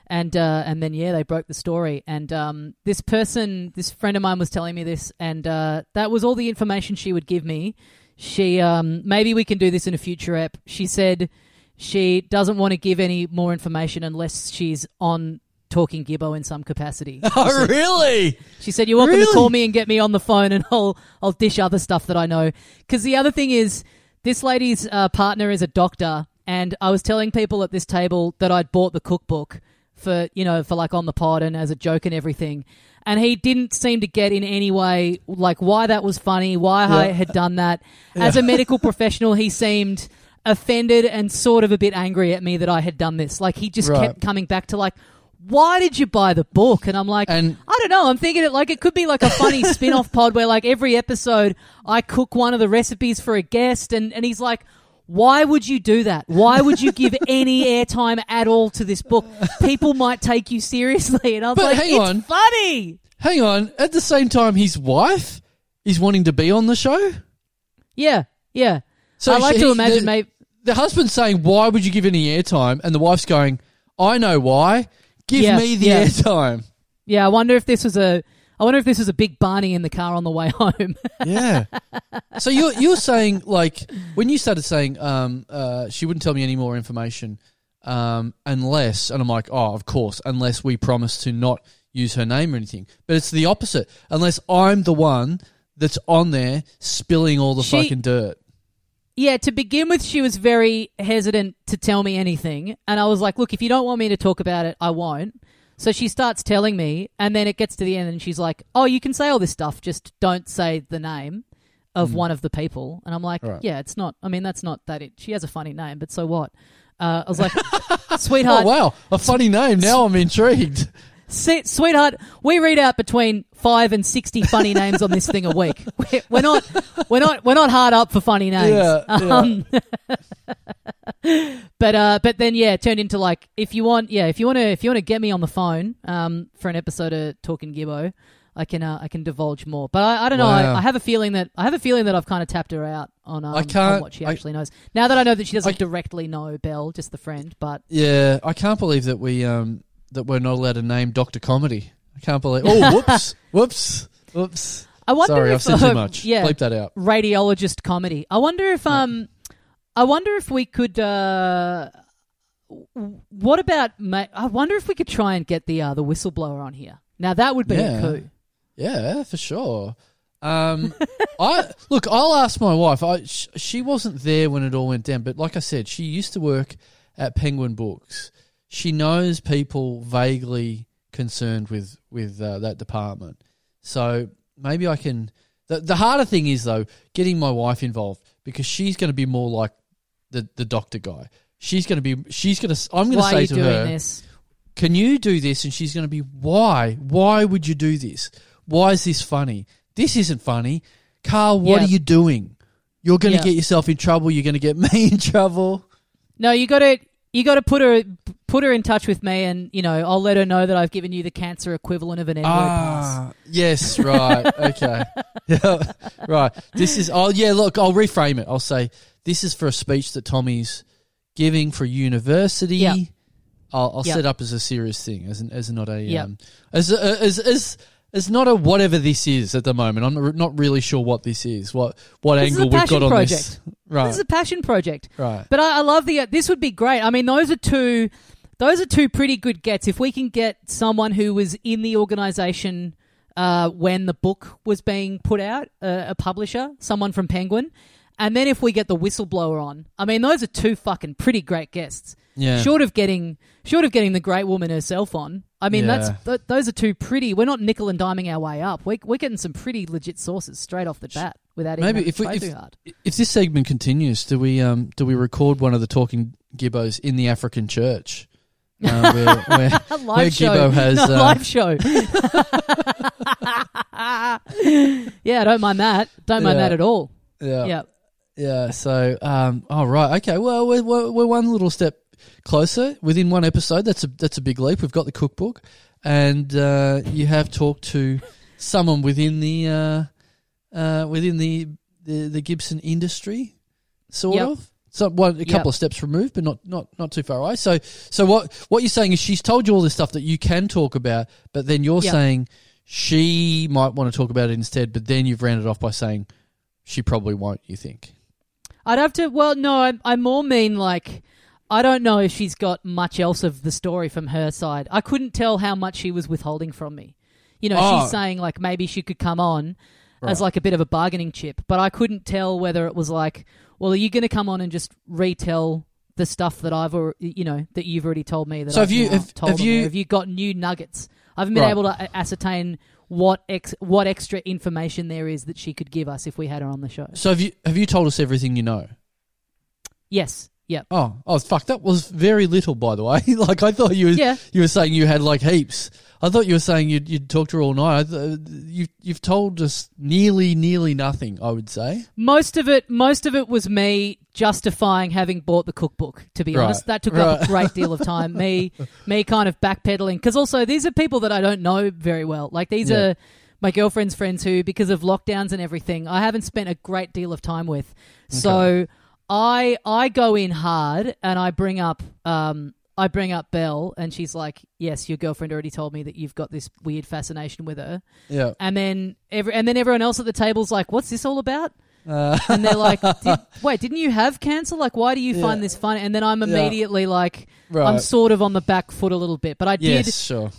And then they broke the story. And this friend of mine was telling me this, and that was all the information she would give me. She maybe we can do this in a future ep. She said she doesn't want to give any more information unless she's on Talking Gibbo in some capacity. Oh, really? She said, "You're welcome to call me and get me on the phone, and I'll dish other stuff that I know." Because the other thing is, this lady's partner is a doctor, and I was telling people at this table that I'd bought the cookbook for like on the pod and as a joke and everything. And he didn't seem to get in any way like why that was funny, why I had done that. As a medical professional, he seemed offended and sort of a bit angry at me that I had done this. Like he just kept coming back to like, why did you buy the book? And I'm like, I don't know. I'm thinking it like it could be like a funny spin-off pod where like every episode I cook one of the recipes for a guest and he's like, why would you do that? Why would you give any airtime at all to this book? People might take you seriously. And I was it's funny. Hang on. At the same time, his wife is wanting to be on the show? Yeah, yeah. So I like to imagine maybe... The husband's saying, why would you give any airtime? And the wife's going, I know why. Give me the airtime. Yeah, I wonder if this was a... I wonder if this was a big Barney in the car on the way home. Yeah. So you're saying, like, when you started saying she wouldn't tell me any more information unless, and I'm like, oh, of course, unless we promise to not use her name or anything. But it's the opposite. Unless I'm the one that's on there spilling all the fucking dirt. Yeah, to begin with, she was very hesitant to tell me anything. And I was like, look, if you don't want me to talk about it, I won't. So she starts telling me, and then it gets to the end and she's like, oh, you can say all this stuff, just don't say the name of one of the people. And I'm like, it's not – I mean, that's not that it – she has a funny name, but so what? I was like, sweetheart – oh, wow, a funny name. Now I'm intrigued. Sweetheart, we read out between 5 and 60 funny names on this thing a week. We're not hard up for funny names. But then it turned into like if you want to get me on the phone for an episode of Talkin' Gibbo, I can divulge more. But I don't know. Wow. I have a feeling that I've kind of tapped her out on what she actually knows. Now that I know that she doesn't directly know Belle, just the friend. But yeah, I can't believe that we're not allowed to name Dr. Comedy. I can't believe... Oh, whoops. I wonder Sorry, if, I've said too much. Yeah, bleep that out. Radiologist Comedy. I wonder if we could... what about... I wonder if we could try and get the whistleblower on here. Now, that would be a coup. Yeah, for sure. I'll ask my wife. She wasn't there when it all went down, but like I said, she used to work at Penguin Books. She knows people vaguely concerned with that department. So maybe I can... The harder thing is, though, getting my wife involved, because she's going to be more like the doctor guy. I'm going to say to her, this? Can you do this? And she's going to be, why? Why would you do this? Why is this funny? This isn't funny. Carl, what are you doing? You're going to get yourself in trouble. You're going to get me in trouble. No, you got to put her in touch with me, and I'll let her know that I've given you the cancer equivalent of an N-word pass. Yes, right, okay, yeah, right. This is. Oh, yeah. Look, I'll reframe it. I'll say this is for a speech that Tommy's giving for university. Yep. I'll set up as a serious thing, as not a whatever this is at the moment. I'm not really sure what this is. What this angle we've got on this. Right. This is a passion project. Right. But I love the this would be great. I mean, those are two pretty good gets. If we can get someone who was in the organisation when the book was being put out, a publisher, someone from Penguin, And then if we get the whistleblower on, I mean, those are two fucking pretty great guests. Yeah. Short of getting the great woman herself on, I mean, those are two pretty. We're not nickel and diming our way up. We're getting some pretty legit sources straight off the bat without even having to try too hard. If this segment continues, do we record one of the Talking Gibbos in the African church? Where Gibbo has a live show. Yeah, I don't mind that. Don't mind that at all. Yeah. Yep. Yeah. So, right. Okay. Well, we're one little step closer within one episode. That's a big leap. We've got the cookbook, and you have talked to someone within the Gibson industry, sort of. So a couple of steps removed, but not too far away. So what you're saying is she's told you all this stuff that you can talk about, but then you're saying she might want to talk about it instead. But then you've rounded off by saying she probably won't. You think? I'd have to. Well, no, I more mean like I don't know if she's got much else of the story from her side. I couldn't tell how much she was withholding from me. You know, she's saying like maybe she could come on as like a bit of a bargaining chip, but I couldn't tell whether it was like, well, are you going to come on and just retell the stuff that that you've already told me? That so have you got new nuggets? I haven't been able to ascertain what extra information there is that she could give us if we had her on the show. So have you told us everything you know? Yes. Yeah. Oh, fuck! That was very little, by the way. Like I thought you were saying you had like heaps. I thought you were saying you'd talked to her all night. You've told us nearly nothing, I would say. Most of it was me justifying having bought the cookbook. To be honest, that took up a great deal of time. me kind of backpedaling because also these are people that I don't know very well. Like these are my girlfriend's friends who, because of lockdowns and everything, I haven't spent a great deal of time with. Okay. So I go in hard and I bring up Belle and she's like, yes, your girlfriend already told me that you've got this weird fascination with her. Yeah. And then everyone else at the table's like, what's this all about? And they're like, didn't you have cancer? Like, why do you find this funny? And then I'm immediately like, I'm sort of on the back foot a little bit. But I did. Yes, sure.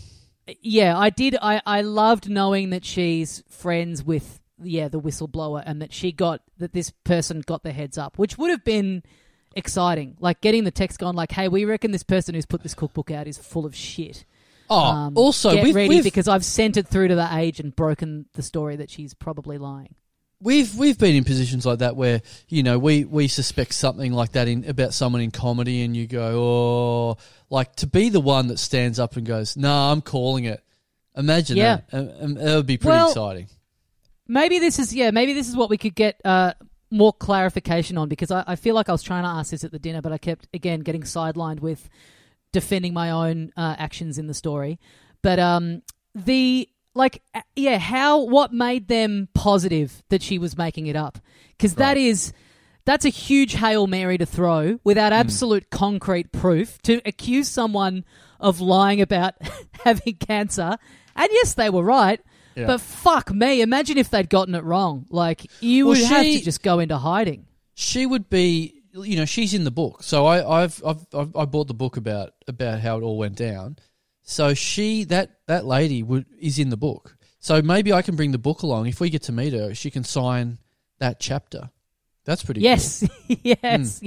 Yeah, I did. I loved knowing that she's friends with the whistleblower and that this person got the heads up, which would have been exciting. Like getting the text gone like, hey, we reckon this person who's put this cookbook out is full of shit. Oh, also get ready because I've sent it through to The Age and broken the story that she's probably lying. We've been in positions like that where, you know, we suspect something like that about someone in comedy and you go, oh, like to be the one that stands up and goes, no, I'm calling it. Imagine that. That would be pretty exciting. Maybe this is what we could get more clarification on because I feel like I was trying to ask this at the dinner, but I kept again getting sidelined with defending my own actions in the story. But what made them positive that she was making it up? Because that's a huge Hail Mary to throw without absolute concrete proof to accuse someone of lying about having cancer. And yes, they were right. Yeah. But fuck me, imagine if they'd gotten it wrong. Like, you would have to just go into hiding. She would be, you know, she's in the book. So I bought the book about how it all went down. So that lady is in the book. So maybe I can bring the book along. If we get to meet her, she can sign that chapter. That's pretty cool. Yes.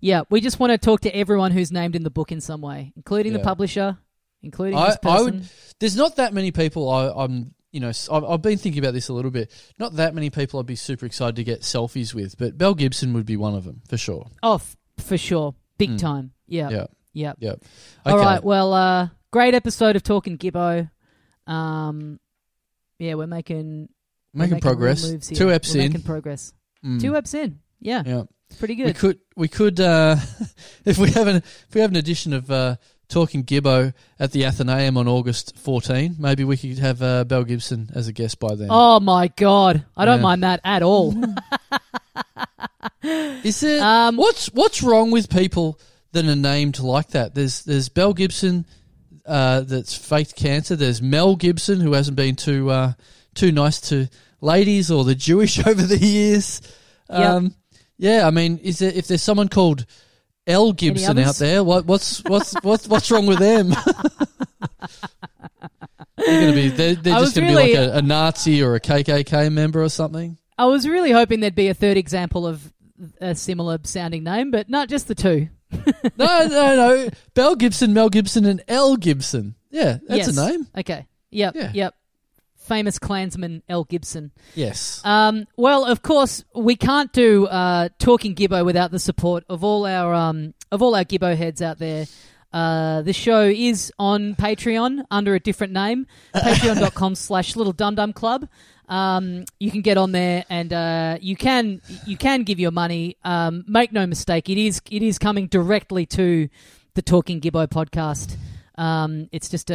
Yeah, we just want to talk to everyone who's named in the book in some way, including the publisher. Including this person. There's not that many people I've been thinking about this a little bit. Not that many people I'd be super excited to get selfies with, but Belle Gibson would be one of them for sure. Oh, for sure. Big time. Yeah. Yeah. Yeah. Yeah. Okay. All right. Well, great episode of Talkin' Gibbo. We're making progress. Moves here. 2 eps in. Making progress. 2 eps in. Yeah. Yeah. Pretty good. We could if we have an edition of Talking Gibbo at the Athenaeum on August 14. Maybe we could have Belle Gibson as a guest by then. Oh, my God. I don't mind that at all. Is there, what's wrong with people that are named like that? There's Belle Gibson that's faked cancer. There's Mel Gibson, who hasn't been too nice to ladies or the Jewish over the years. Yeah, I mean, if there's someone called Elle Gibson out there, what's wrong with them? They're just going to be like a Nazi or a KKK member or something. I was really hoping there'd be a third example of a similar sounding name, but not just the two. No. Belle Gibson, Mel Gibson, and Elle Gibson. Yeah, that's a name. Okay. Yep. Famous Klansman Elle Gibson. Yes. Well, of course, we can't do Talking Gibbo without the support of all our Gibbo heads out there. The show is on Patreon under a different name, patreon.com/Little Dum Dum Club. You can get on there and you can give your money. Make no mistake, it is coming directly to the Talking Gibbo podcast. It's just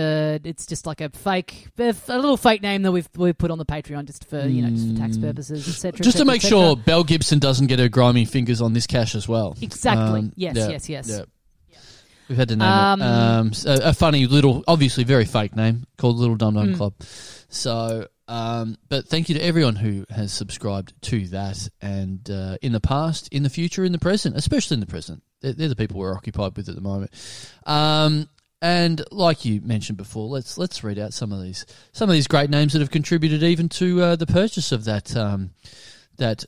like a little fake name that we've put on the Patreon just for just for tax purposes, etc. Just to make sure Belle Gibson doesn't get her grimy fingers on this cash as well. Exactly. Yes. Yeah. We've had to name it. A funny little, obviously very fake name called Little Dum Dum Club. So, but thank you to everyone who has subscribed to that, and in the past, in the future, in the present, especially in the present. They're the people we're occupied with at the moment. And like you mentioned before, let's read out some of these great names that have contributed even to the purchase of that that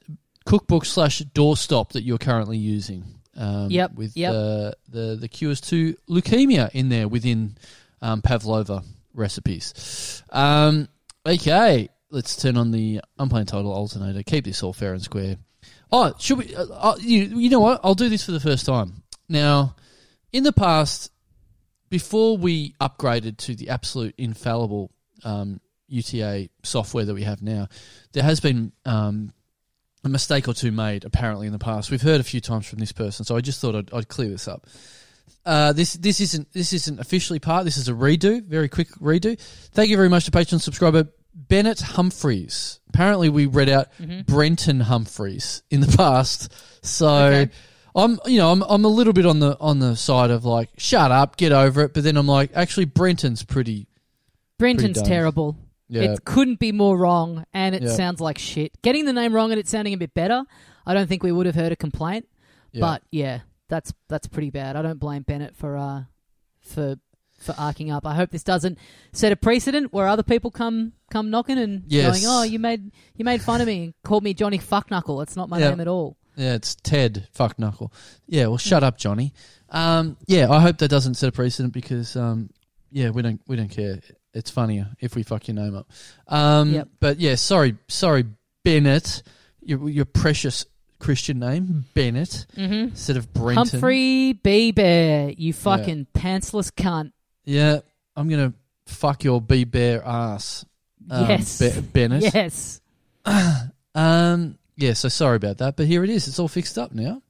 cookbook/doorstop that you're currently using. With the cures to leukemia in there within pavlova recipes. Okay, let's turn on the unplanned title alternator. Keep this all fair and square. Oh, should we? You know what? I'll do this for the first time. Now, in the past, before we upgraded to the absolute infallible UTA software that we have now, there has been a mistake or two made apparently in the past. We've heard a few times from this person, so I just thought I'd clear this up. This isn't officially part. This is a redo, very quick redo. Thank you very much to Patreon subscriber Bennett Humphreys. Apparently, we read out Brenton Humphreys in the past, so okay. I'm a little bit on the side of like shut up, get over it. But then I'm like, actually, Brenton's pretty terrible. Yeah. It couldn't be more wrong, and it sounds like shit. Getting the name wrong and it sounding a bit better, I don't think we would have heard a complaint. Yeah. But yeah, that's pretty bad. I don't blame Bennett for arcing up. I hope this doesn't set a precedent where other people come knocking and going, "Oh, you made fun of me and called me Johnny Fuckknuckle. It's not my name at all." Yeah, it's Ted Fuckknuckle. Yeah, well, shut up, Johnny. I hope that doesn't set a precedent because we don't care. It's funnier if we fuck your name up. But yeah, sorry, Bennett, your precious Christian name, Bennett, instead of Brenton. Humphrey B-Bear, you fucking pantsless cunt. Yeah, I'm going to fuck your B-Bear ass, Bennett. Yes. So sorry about that, but here it is. It's all fixed up now.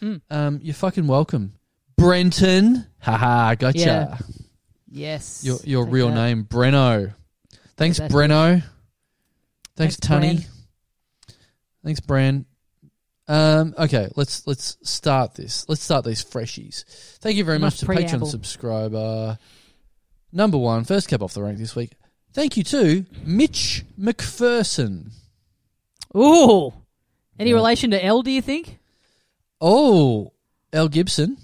You're fucking welcome, Brenton. Haha, gotcha. Yeah. Yes. Your real name, Breno. Thanks, Breno. Thanks, Tunny. Thanks, Bran. Okay, let's start this. Let's start these freshies. Thank you very much to Patreon subscriber number one, first cab off the rank this week. Thank you to Mitch Macpherson. Ooh. Any relation to Elle, do you think? Oh, Elle Gibson.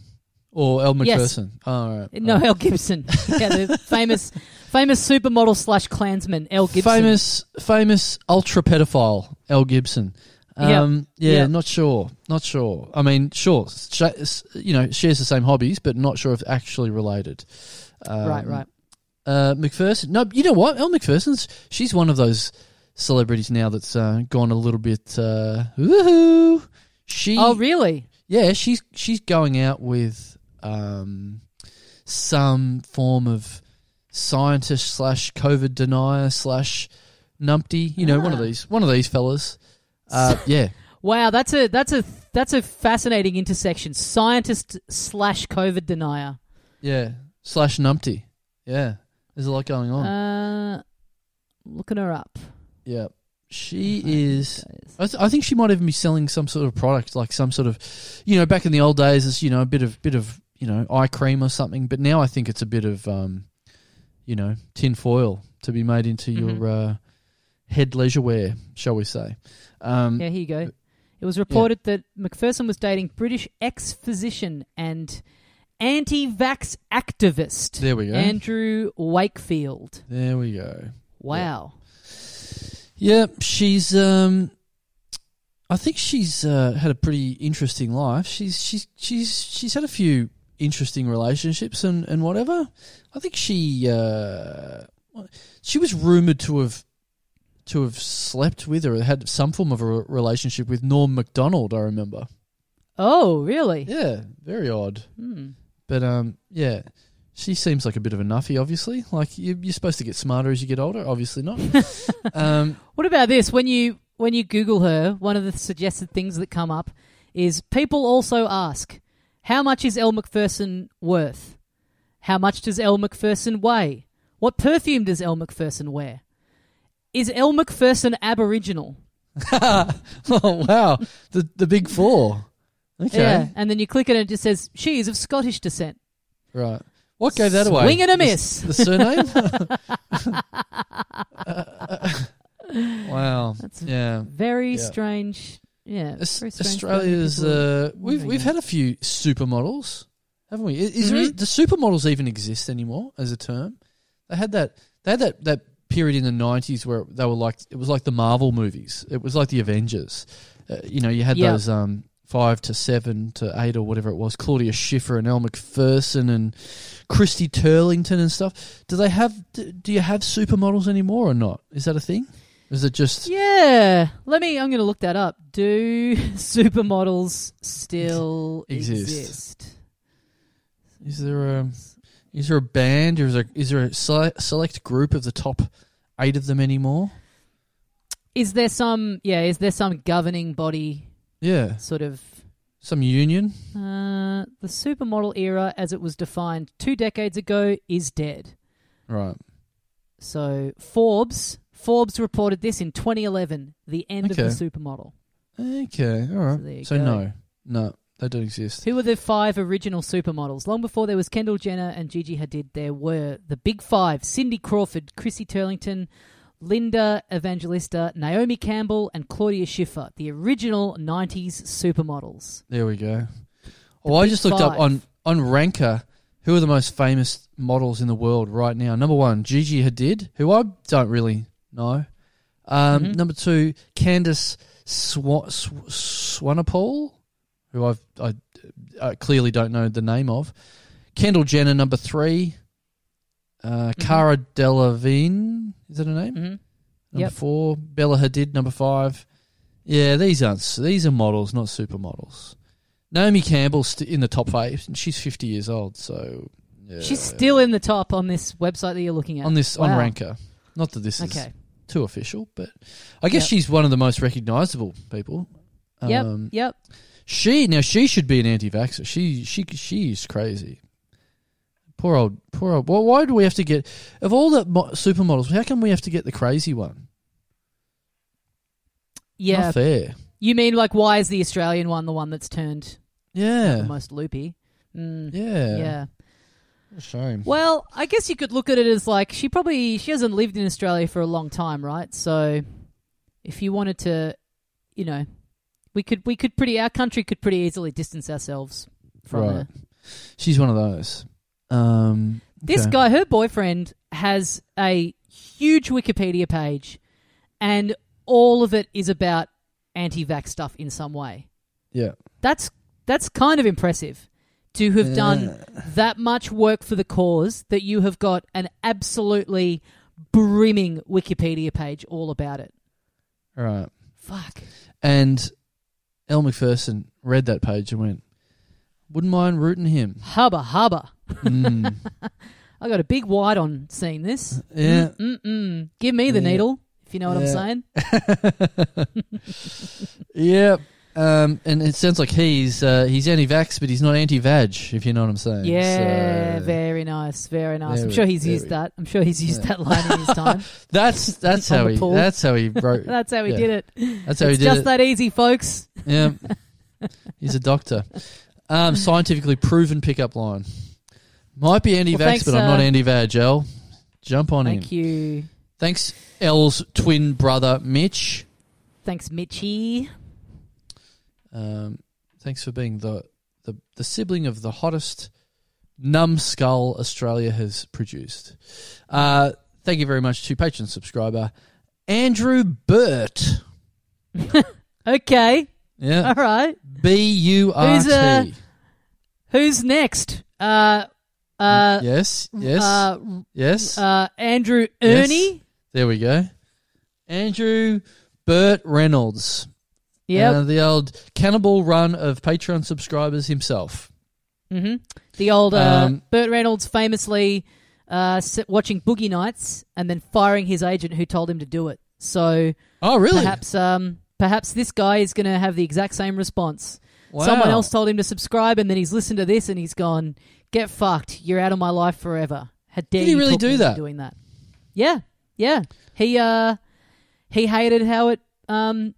Or Elle Macpherson. Yes. Oh, right. No, Elle Gibson. Yeah, the famous supermodel / Klansman, Elle Gibson. Famous ultra pedophile, Elle Gibson. Not sure. I mean, sure, shares the same hobbies, but not sure if actually related. Right. Macpherson. No, you know what? Elle Macpherson's, she's one of those celebrities now that's gone a little bit, woohoo. Oh, really? Yeah, she's going out with some form of scientist / COVID denier / numpty, one of these fellas. Wow, that's a fascinating intersection. Scientist / COVID denier. Yeah, / numpty. Yeah, there's a lot going on. Looking her up. Yeah. She is. I think she might even be selling some sort of product, like some sort of, back in the old days, it's a bit of eye cream or something. But now I think it's a bit of, tin foil to be made into your head leisurewear, shall we say? Here you go. It was reported that Macpherson was dating British ex-physician and anti-vax activist. There we go. Andrew Wakefield. There we go. Wow. Yeah, she's I think she's had a pretty interesting life. She's had a few interesting relationships and whatever. I think she was rumoured to have slept with or had some form of a relationship with Norm Macdonald, I remember. Oh, really? Yeah, very odd. Mm. But, yeah, she seems like a bit of a nuffy, obviously. Like, you're supposed to get smarter as you get older. Obviously not. What about this? When you Google her, one of the suggested things that come up is people also ask, how much is Elle Macpherson worth? How much does Elle Macpherson weigh? What perfume does Elle Macpherson wear? Is Elle Macpherson Aboriginal? Oh, wow. The big four. Okay. Yeah, and then you click it and it just says, she is of Scottish descent. Right. What gave that away? Swing and a miss. The surname? Wow. That's very strange. Yeah. Australia's we've had a few supermodels, haven't we? Do supermodels even exist anymore as a term? They had that period in the 90s where they were like, it was like the Marvel movies. It was like the Avengers. You had those 5 to 7 to 8 or whatever it was, Claudia Schiffer and Elle Macpherson and Christy Turlington and stuff. Do you have supermodels anymore or not? Is that a thing? Is it just... Yeah. I'm going to look that up. Do supermodels still exist? Is there a band or is there a select group of the top 8 of them anymore? Is there some governing body... Yeah. Sort of... Some union? The supermodel era, as it was defined 2 decades ago, is dead. Right. So Forbes reported this in 2011, the end of the supermodel. Okay, all right. So no, they don't exist. Who were the 5 original supermodels? Long before there was Kendall Jenner and Gigi Hadid, there were the big 5, Cindy Crawford, Chrissy Turlington, Linda Evangelista, Naomi Campbell, and Claudia Schiffer, the original 90s supermodels. There we go. Well, I just looked up on Ranker, who are the most famous models in the world right now. Number 1, Gigi Hadid, who I don't really know. Number 2, Candace Swanepoel, who I clearly don't know the name of. Kendall Jenner, number 3. Cara Delevingne, is that her name? Mm-hmm. Number 4, Bella Hadid, number 5. Yeah, these are models, not supermodels. Naomi Campbell's in the top 5, and she's 50 years old, so... Yeah, she's still in the top on this website that you're looking at. On Ranker. Not that this is too official, but I guess she's one of the most recognisable people. Yep. She should be an anti-vaxxer. She is crazy. Poor old. Well, why do we have to get, of all the supermodels, how come we have to get the crazy one? Yeah. Not fair. You mean, like, why is the Australian one the one that's turned the most loopy? Mm, yeah. Yeah. What a shame. Well, I guess you could look at it as, like, she hasn't lived in Australia for a long time, right? So if you wanted to, our country could pretty easily distance ourselves from her. She's one of those. This guy, her boyfriend, has a huge Wikipedia page, and all of it is about anti-vax stuff in some way. Yeah. That's kind of impressive to have done that much work for the cause that you have got an absolutely brimming Wikipedia page all about it. Right. Fuck. And Elle Macpherson read that page and went, wouldn't mind rooting him. Hubba. Mm. I got a big wide on seeing this. Yeah. Mm-mm-mm. Give me the needle, if you know what I'm saying. Yep. And it sounds like he's anti-vax, but he's not anti-vag, if you know what I'm saying. Yeah, so. Very nice. I'm sure he's used that line in his time. That's how he wrote. That's how he did it. It's just that easy, folks. Yeah. He's a doctor. Scientifically proven pickup line. Might be anti-vax, but I'm not anti-vag, Elle. Jump on in. Thank you. Thanks, Elle's twin brother, Mitch. Thanks, Mitchie. Thanks for being the sibling of the hottest numbskull Australia has produced. Thank you very much to Patreon subscriber Andrew Burt. Okay. Yeah. All right. B-U-R-T. Who's next? Yes. Yes. Yes. Andrew Ernie. Yes. There we go. Andrew Burt Reynolds. Yeah. The old Cannonball Run of Patreon subscribers himself. Mm-hmm. The old Burt Reynolds famously watching Boogie Nights and then firing his agent who told him to do it. So, oh really? Perhaps this guy is going to have the exact same response. Wow. Someone else told him to subscribe, and then he's listened to this and he's gone, "Get fucked! You're out of my life forever." How dare you really do that? Doing that? Yeah, yeah. He hated how it. When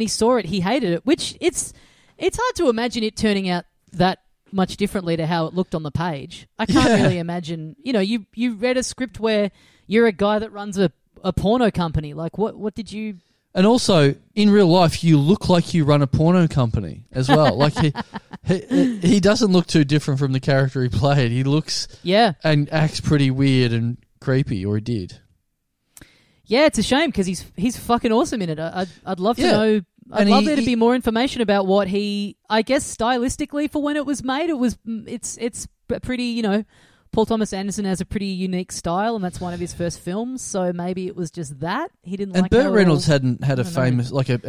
he saw it, he hated it. Which it's hard to imagine it turning out that much differently to how it looked on the page. I can't really imagine. You know, you read a script where you're a guy that runs a porno company. Like, what did you? And also, in real life, you look like you run a porno company as well. Like he doesn't look too different from the character he played. He looks and acts pretty weird and creepy, or he did. Yeah, it's a shame because he's fucking awesome in it. I'd love to know. I'd love there to be more information about what he. I guess stylistically, for when it was made, it's pretty. You know, Paul Thomas Anderson has a pretty unique style, and that's one of his first films. So maybe it was just that he didn't. And Burt Reynolds hadn't had a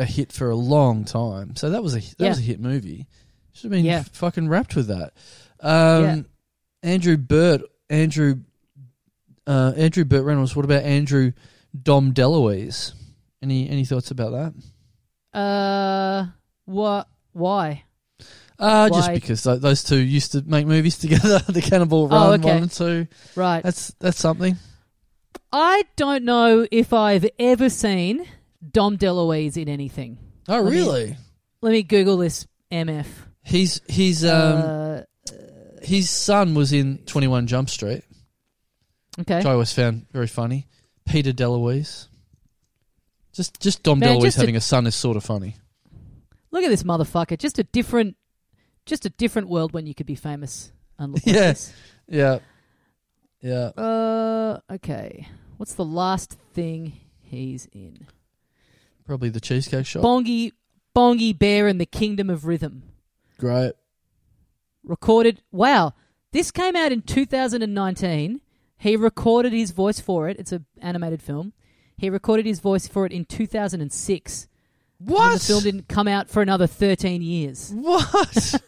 hit for a long time, so that was a hit movie. Should have been fucking wrapped with that. Andrew Burt Reynolds. What about Andrew Dom DeLuise? Any thoughts about that? What? Why? Just because those two used to make movies together, the Cannonball Run 1 and 2. Right. That's something. I don't know if I've ever seen Dom DeLuise in anything. Oh, really? Let me Google this MF. His son was in 21 Jump Street. Okay. Which I always found very funny. Peter DeLuise. Just Dom DeLuise having a son is sort of funny. Look at this motherfucker. Just a different world when you could be famous and look like this. Yeah. Okay. What's the last thing he's in? Probably The Cheesecake Shop. Bongie Bear and the Kingdom of Rhythm. Great. Recorded. Wow. This came out in 2019. He recorded his voice for it. It's an animated film. He recorded his voice for it in 2006. What? And the film didn't come out for another 13 years. What?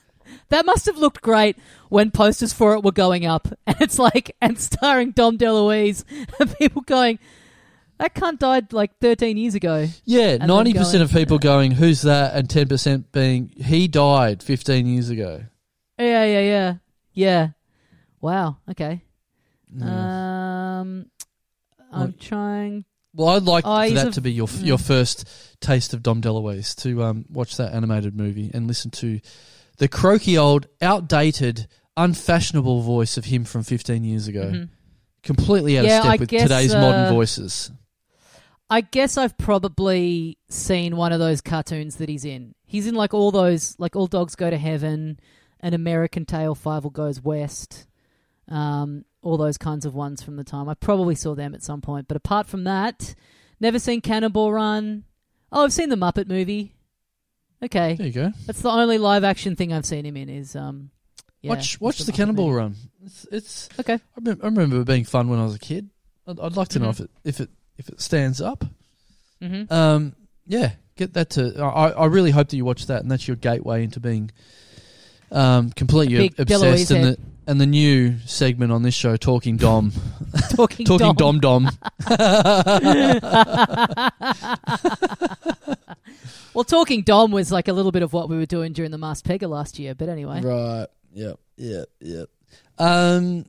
That must have looked great when posters for it were going up. And it's like, and starring Dom DeLuise, and people going, that cunt died like 13 years ago. Yeah, and 90% of people going, who's that? And 10% being, he died 15 years ago. Yeah. Wow, okay. Yeah. I'm trying... Well, I'd like that to be your first taste of Dom DeLuise, to watch that animated movie and listen to the croaky old, outdated, unfashionable voice of him from 15 years ago. Mm-hmm. Completely out of step with today's modern voices. I guess I've probably seen one of those cartoons that he's in. He's in like all those, like All Dogs Go to Heaven, An American Tale, Fievel Goes West, all those kinds of ones from the time. I probably saw them at some point. But apart from that, never seen Cannonball Run. Oh, I've seen the Muppet Movie. Okay. There you go. That's the only live-action thing I've seen him in is... watch the Cannonball Run. It's okay. I remember it being fun when I was a kid. I'd like to know if it stands up. Mm-hmm. Get that to... I really hope that you watch that, and that's your gateway into being completely obsessed in it. And the new segment on this show, Talking Dom. Talking Dom Dom. Well, Talking Dom was like a little bit of what we were doing during the Masked Pegger last year, but anyway. Right. Yep. Andrew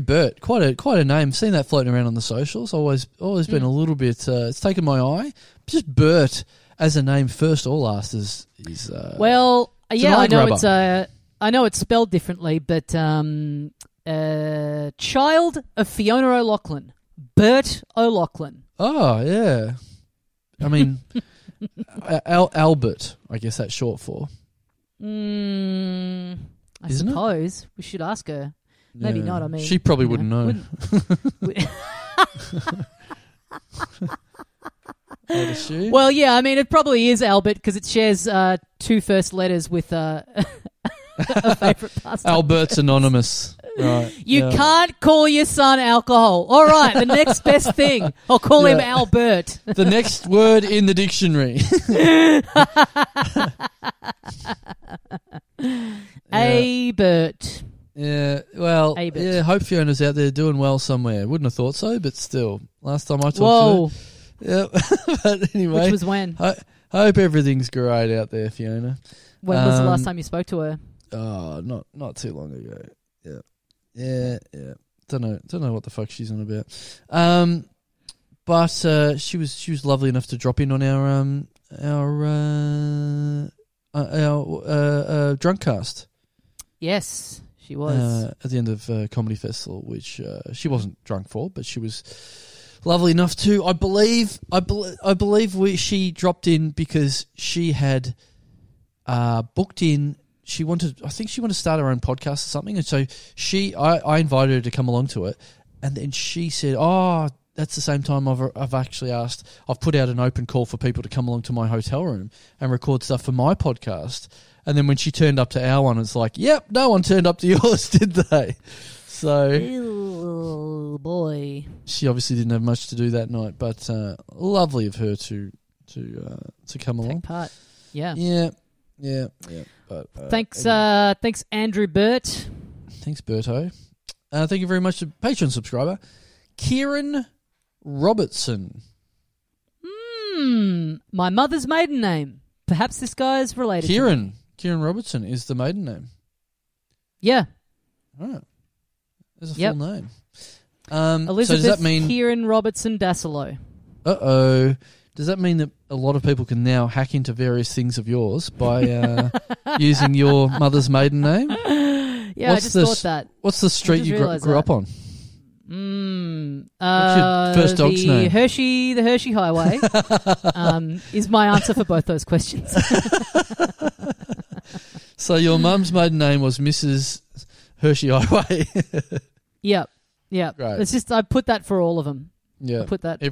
Burt, quite a name. Seen that floating around on the socials. Always been a little bit it's taken my eye. Just Burt as a name first or last is I know it's spelled differently, but child of Fiona O'Loughlin, Burt O'Loughlin. Oh, yeah. I mean, Albert, I guess that's short for. I suppose. We should ask her. Maybe not, I mean. She probably wouldn't know. issue. Well, yeah, I mean, it probably is Albert because it shares two first letters with a favourite pastime. Albert's Anonymous. Right, you can't call your son alcohol. All right, the next best thing. I'll call him Albert. The next word in the dictionary. Albert. Yeah, well, Albert. Yeah, hope Fiona's out there doing well somewhere. Wouldn't have thought so, but still. Last time I talked to her. Yeah, but anyway. Which was when? I hope everything's great out there, Fiona. When was the last time you spoke to her? Oh, not too long ago. Yeah. Yeah, yeah. Don't know what the fuck she's on about. But she was lovely enough to drop in on our drunk cast. Yes, she was at the end of Comedy Festival, which she wasn't drunk for, but she was lovely enough to. I believe she dropped in because she had booked in. I think she wanted to start her own podcast or something, and so I invited her to come along to it, and then she said, "Oh, that's the same time I've actually asked. I've put out an open call for people to come along to my hotel room and record stuff for my podcast." And then when she turned up to our one, it's like, "Yep, no one turned up to yours, did they?" So, ew, boy, she obviously didn't have much to do that night, but lovely of her to come along. Take part. Yeah. Yeah. Yeah, yeah. But, thanks, Andrew Burt. Thanks, Berto. Thank you very much to Patreon subscriber Kieran Robertson. My mother's maiden name. Perhaps this guy is related. Kieran. Kieran Robertson is the maiden name. Yeah. All right. There's a full name. Elizabeth, so does that mean Kieran Robertson Dassolo? Uh oh. Does that mean that a lot of people can now hack into various things of yours by using your mother's maiden name? Yeah, thought that. What's the street you grew up on? What's your first dog's name? The Hershey Highway is my answer for both those questions. So your mum's maiden name was Mrs. Hershey Highway. Yep, yep. Right. It's just I put that for all of them. Yeah, I put that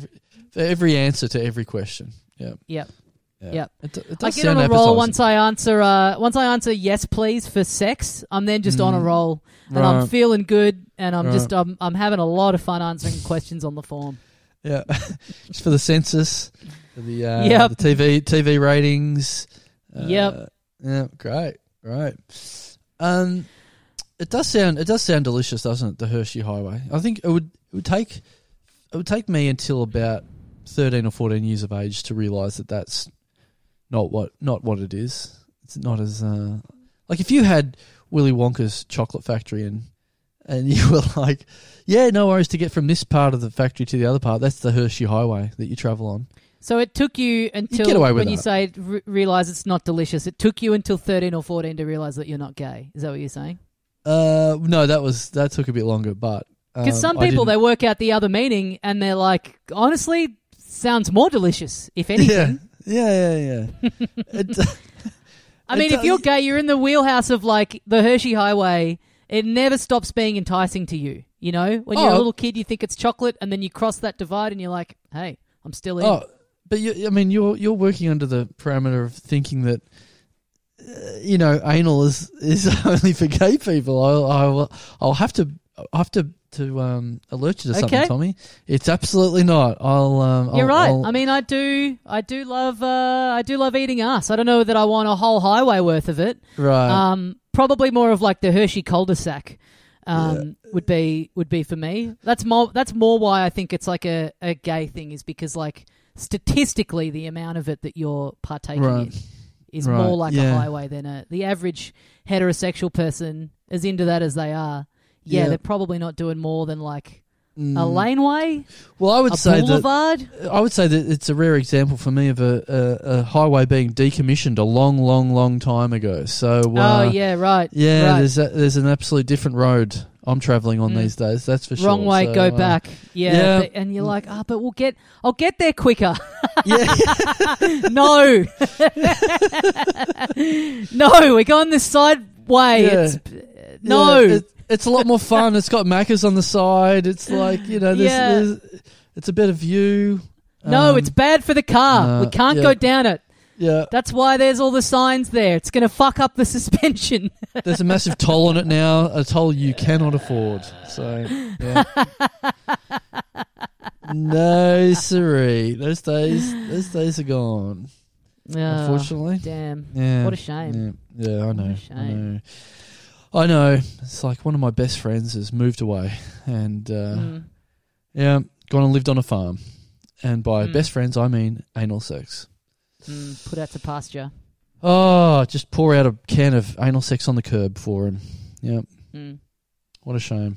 every answer to every question. Yeah, yeah, yeah. It I get on a roll once I answer. Once I answer yes, please for sex, I'm then just on a roll, and I'm feeling good, and I'm just I'm having a lot of fun answering questions on the form. Yeah, just for the census, for the TV ratings. Yeah, great. It does sound delicious, doesn't it? The Hershey Highway. I think it would take me until about 13 or 14 years of age to realise that that's not what it is. It's not as like if you had Willy Wonka's chocolate factory and you were like, yeah, no worries to get from this part of the factory to the other part. That's the Hershey Highway that you travel on. So it took you until realise it's not delicious. It took you until 13 or 14 to realise that you're not gay. Is that what you're saying? No, that took a bit longer, but. Because some people, they work out the other meaning and they're like, honestly, sounds more delicious, if anything. Yeah. If you're gay, you're in the wheelhouse of like the Hershey Highway. It never stops being enticing to you, you know? When you're a little kid, you think it's chocolate and then you cross that divide and you're like, hey, I'm still in. Oh, but you're working under the parameter of thinking that, anal is only for gay people. I'll have to alert you to something, Tommy. It's absolutely not. You're right. I do love eating ass. I don't know that I want a whole highway worth of it. Right. Probably more of like the Hershey cul-de-sac. Would be for me. That's more why I think it's like a gay thing is because like statistically the amount of it that you're partaking in is more like a highway than the average heterosexual person as into that as they are. Yeah, they're probably not doing more than like a laneway. Well, I would say that it's a rare example for me of a highway being decommissioned a long, long, long time ago. So there's an absolutely different road I'm travelling on these days. That's for sure. Wrong way, so, go back. Yeah, and you're like, but I'll get there quicker. Yeah. No, no, we're going this side way. Yeah. It's a lot more fun. It's got Macca's on the side. It's like, there's it's a better view. No, it's bad for the car. We can't go down it. Yeah. That's why there's all the signs there. It's going to fuck up the suspension. There's a massive toll on it now, a toll you cannot afford. So, yeah. No, siree. Those days are gone. Unfortunately. Damn. Yeah. What a shame. Yeah, I know. What a shame. I know. It's like one of my best friends has moved away and, gone and lived on a farm. And by best friends, I mean anal sex. Put out to pasture. Oh, just pour out a can of anal sex on the curb for him. Yep. What a shame.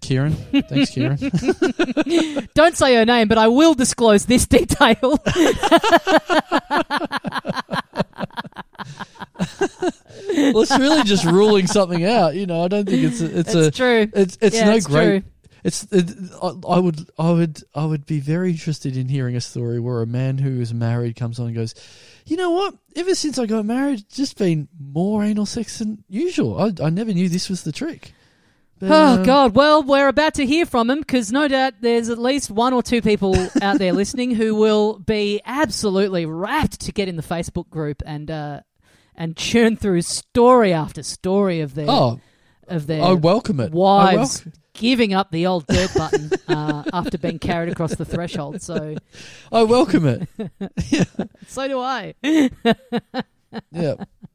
Kieran. Thanks, Kieran. Don't say her name, but I will disclose this detail. Well, it's really just ruling something out. You know, I don't think it's true. It's true. I would be very interested in hearing a story where a man who is married comes on and goes, you know what? Ever since I got married, it's just been more anal sex than usual. I never knew this was the trick. But, God. Well, we're about to hear from him because no doubt there's at least one or two people out there listening who will be absolutely rapt to get in the Facebook group and churn through story after story of their I welcome it. Wives. Giving up the old dirt button after being carried across the threshold. So I welcome it. Yeah. So do I. Yeah.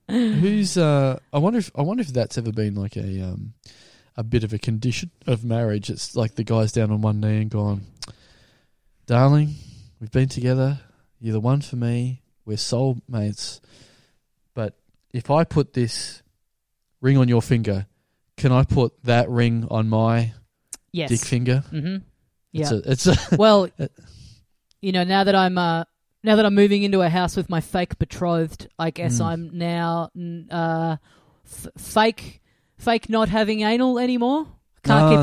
Who's I wonder if that's ever been like a bit of a condition of marriage. It's like the guy's down on one knee and gone, darling, we've been together, you're the one for me, we're soulmates. But if I put this ring on your finger, can I put that ring on my dick finger? Mm-hmm. Yeah. Well, you know, now that I'm moving into a house with my fake betrothed, I guess I'm now fake not having anal anymore. I can't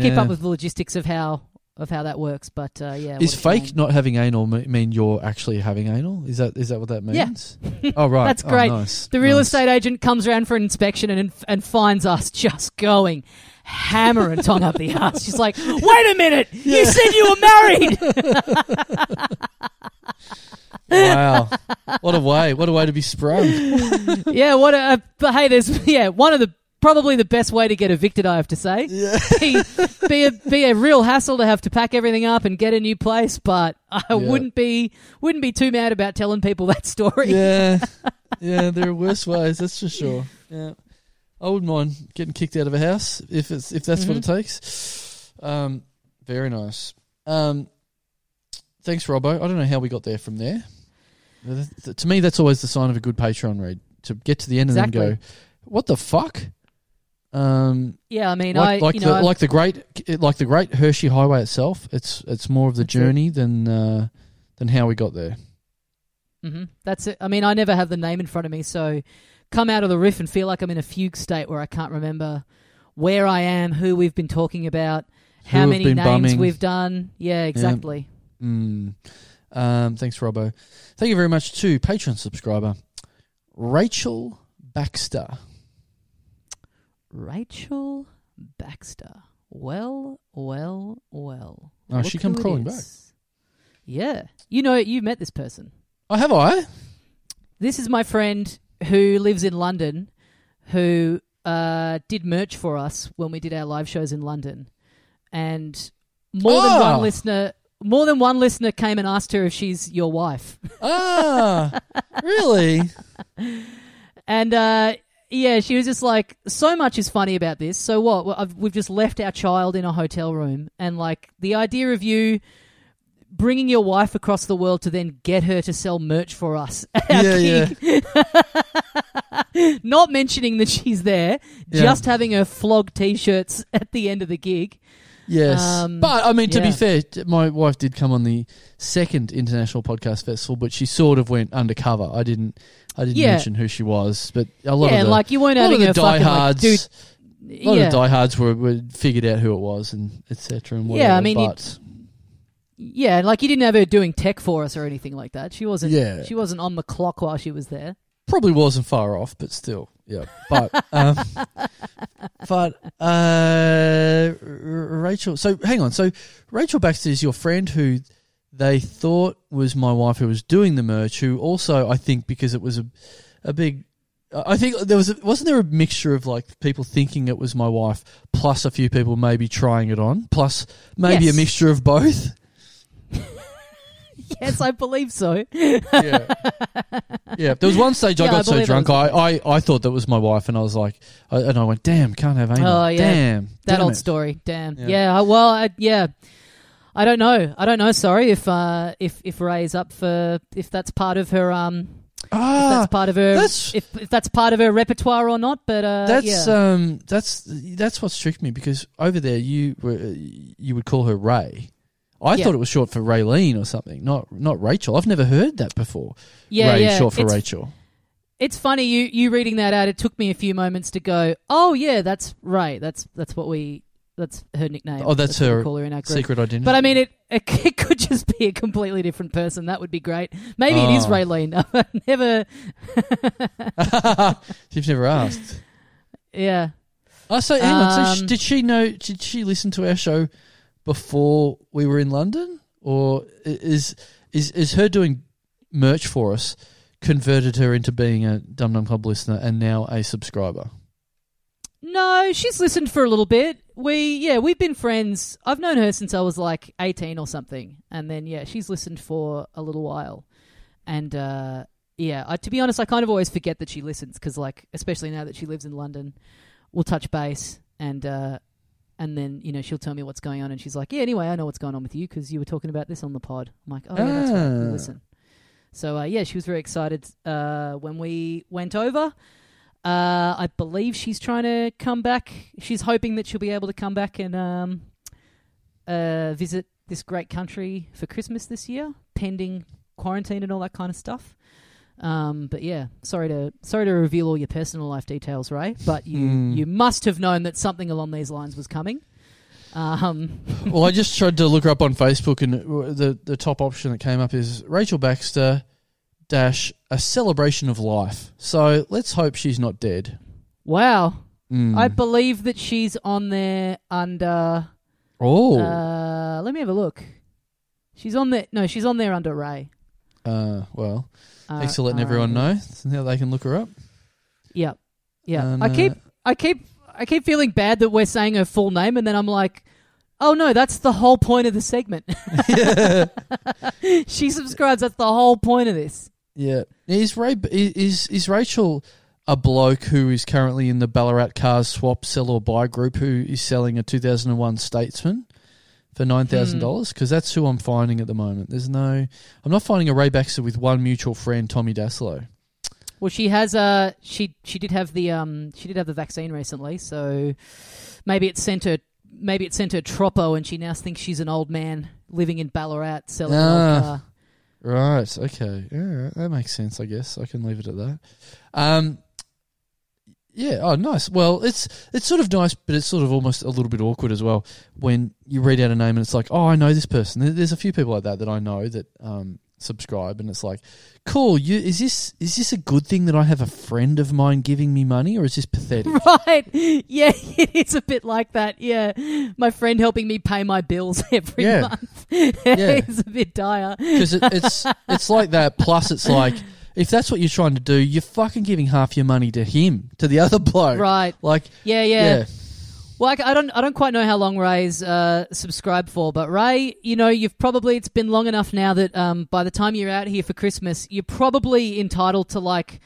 keep up with the logistics of how that works. But is fake not having anal mean you're actually having anal? Is that what that means? Yeah. Oh right, that's great. Oh, nice. The real estate agent comes around for an inspection and finds us just going hammer and tongue up the ass. She's like, wait a minute, you said you were married. Wow, what a way to be sprung. Yeah, one of the. Probably the best way to get evicted, I have to say. Yeah. be a real hassle to have to pack everything up and get a new place, but I wouldn't be too mad about telling people that story. Yeah, yeah, there are worse ways, that's for sure. Yeah, I wouldn't mind getting kicked out of a house if that's what it takes. Very nice. Thanks, Robbo. I don't know how we got there from there. To me, that's always the sign of a good Patreon read, to get to the end and then go, "What the fuck." Yeah, I mean, like the great Hershey Highway itself. It's more of the journey than how we got there. Mm-hmm. That's it. I mean, I never have the name in front of me, so come out of the riff and feel like I'm in a fugue state where I can't remember where I am, who we've been talking about, how many names we've done. Yeah, exactly. Yeah. Thanks, Robbo. Thank you very much to Patreon subscriber Rachel Baxter. Rachel Baxter. Well, well, well. Oh, look, she come crawling back. Yeah. You know, you met this person. Oh, have I? This is my friend who lives in London, who did merch for us when we did our live shows in London. And more than one listener came and asked her if she's your wife. Ah, really? And, yeah, she was just like, so much is funny about this. So what? We've just left our child in a hotel room, and like the idea of you bringing your wife across the world to then get her to sell merch for us. Yeah. Not mentioning that she's there, just having her flog T-shirts at the end of the gig. Yes. But, I mean, to be fair, my wife did come on the second International Podcast Festival, but she sort of went undercover. I didn't mention who she was, but a lot of the diehards were figured out who it was, and et cetera, and whatever. Yeah, I mean, you didn't have her doing tech for us or anything like that. She wasn't on the clock while she was there. Probably wasn't far off, but still, Yeah, but Rachel. So hang on. So Rachel Baxter is your friend who they thought was my wife, who was doing the merch. Who also, I think, because it was a big. I think there was wasn't there a mixture of like people thinking it was my wife, plus a few people maybe trying it on, plus maybe a mixture of both. Yes, I believe so. Yeah. There was one stage I got so drunk, I thought that was my wife, and I was like, and I went, damn, can't have anal. Oh, yeah. Damn. That old story. Damn. Yeah. I don't know. Sorry if Ray's up for if that's part of her if that's part of her if that's part of her repertoire or not. But that's what tricked me, because over there you would call her Ray. I thought it was short for Raylene or something, not Rachel. I've never heard that before. Yeah, Ray is short for Rachel. It's funny you reading that out. It took me a few moments to go, oh yeah, that's Ray. That's her nickname. Oh, that's her, call her in our group. Secret identity. But I mean, it could just be a completely different person. That would be great. Maybe it is Raylene. I've never. You've never asked. Yeah. Oh, so hang on. So did she know? Did she listen to our show before we were in London, or is her doing merch for us converted her into being a Dum Dum Club listener and now a subscriber? No, she's listened for a little bit. We've been friends. I've known her since I was like 18 or something, and then she's listened for a little while. And to be honest, I kind of always forget that she listens because, like, especially now that she lives in London, we'll touch base and then, you know, she'll tell me what's going on, and she's like, yeah, anyway, I know what's going on with you because you were talking about this on the pod. I'm like, oh, yeah, that's right. Listen. So, she was very excited when we went over. I believe she's trying to come back. She's hoping that she'll be able to come back and visit this great country for Christmas this year, pending quarantine and all that kind of stuff. But yeah, sorry to reveal all your personal life details, Ray. But you must have known that something along these lines was coming. Well, I just tried to look her up on Facebook, and the top option that came up is Rachel Baxter - a celebration of life. So let's hope she's not dead. Wow, I believe that she's on there under. Oh, let me have a look. She's on there. No, she's on there under Ray. Well. Thanks for letting everyone know. Now they can look her up. Yeah, yeah. I keep feeling bad that we're saying her full name, and then I'm like, oh no, that's the whole point of the segment. She subscribes. That's the whole point of this. Yeah. Is Rachel a bloke who is currently in the Ballarat Cars Swap Sell or Buy group who is selling a 2001 Statesman for $9,000, because that's who I'm finding at the moment. I'm not finding a Ray Baxter with one mutual friend, Tommy Dassolo. Well, she has she did have the vaccine recently, so maybe it sent her troppo, and she now thinks she's an old man living in Ballarat selling old car. Right, okay, yeah, that makes sense. I guess I can leave it at that. Yeah, oh, nice. Well, it's sort of nice, but it's sort of almost a little bit awkward as well when you read out a name and it's like, oh, I know this person. There's a few people like that I know that subscribe, and it's like, cool, is this a good thing that I have a friend of mine giving me money, or is this pathetic? Right. Yeah, it's a bit like that, yeah. My friend helping me pay my bills every month. Yeah. It's a bit dire. Because it's like that, plus it's like, if that's what you're trying to do, you're fucking giving half your money to him, to the other bloke, right? Like, yeah. Well, I don't quite know how long Ray's subscribed for, but Ray, you know, it's been long enough now that by the time you're out here for Christmas, you're probably entitled to like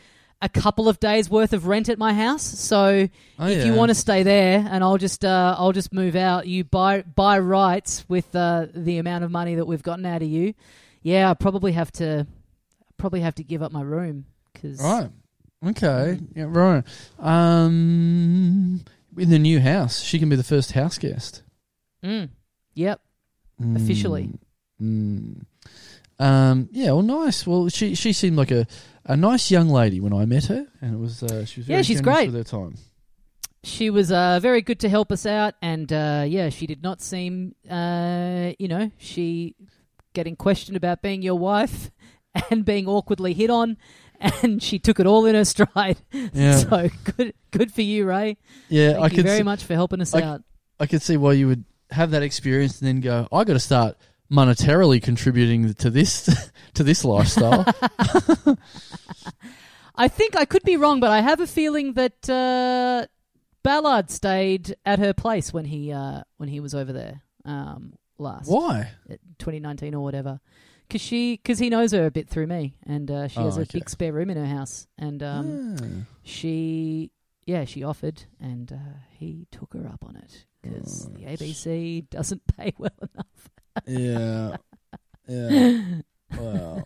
a couple of days worth of rent at my house. So if you want to stay there, and I'll just move out, you buy rights with the amount of money that we've gotten out of you. Yeah, I probably have to give up my room because in the new house she can be the first house guest officially well, nice. Well, she seemed like a nice young lady when I met her, and it was she was very she's great with her time. She was very good to help us out, and she did not seem she getting questioned about being your wife and being awkwardly hit on and she took it all in her stride. Yeah. So good for you, Ray. Yeah, Thank you very much for helping us out. I could see why you would have that experience and then go, I got to start monetarily contributing to this to this lifestyle. I think I could be wrong, but I have a feeling that Ballard stayed at her place when he was over there last. Why? 2019 or whatever. Because he knows her a bit through me, and she has a big spare room in her house, and she offered, and he took her up on it because the ABC doesn't pay well enough. Yeah. Wow.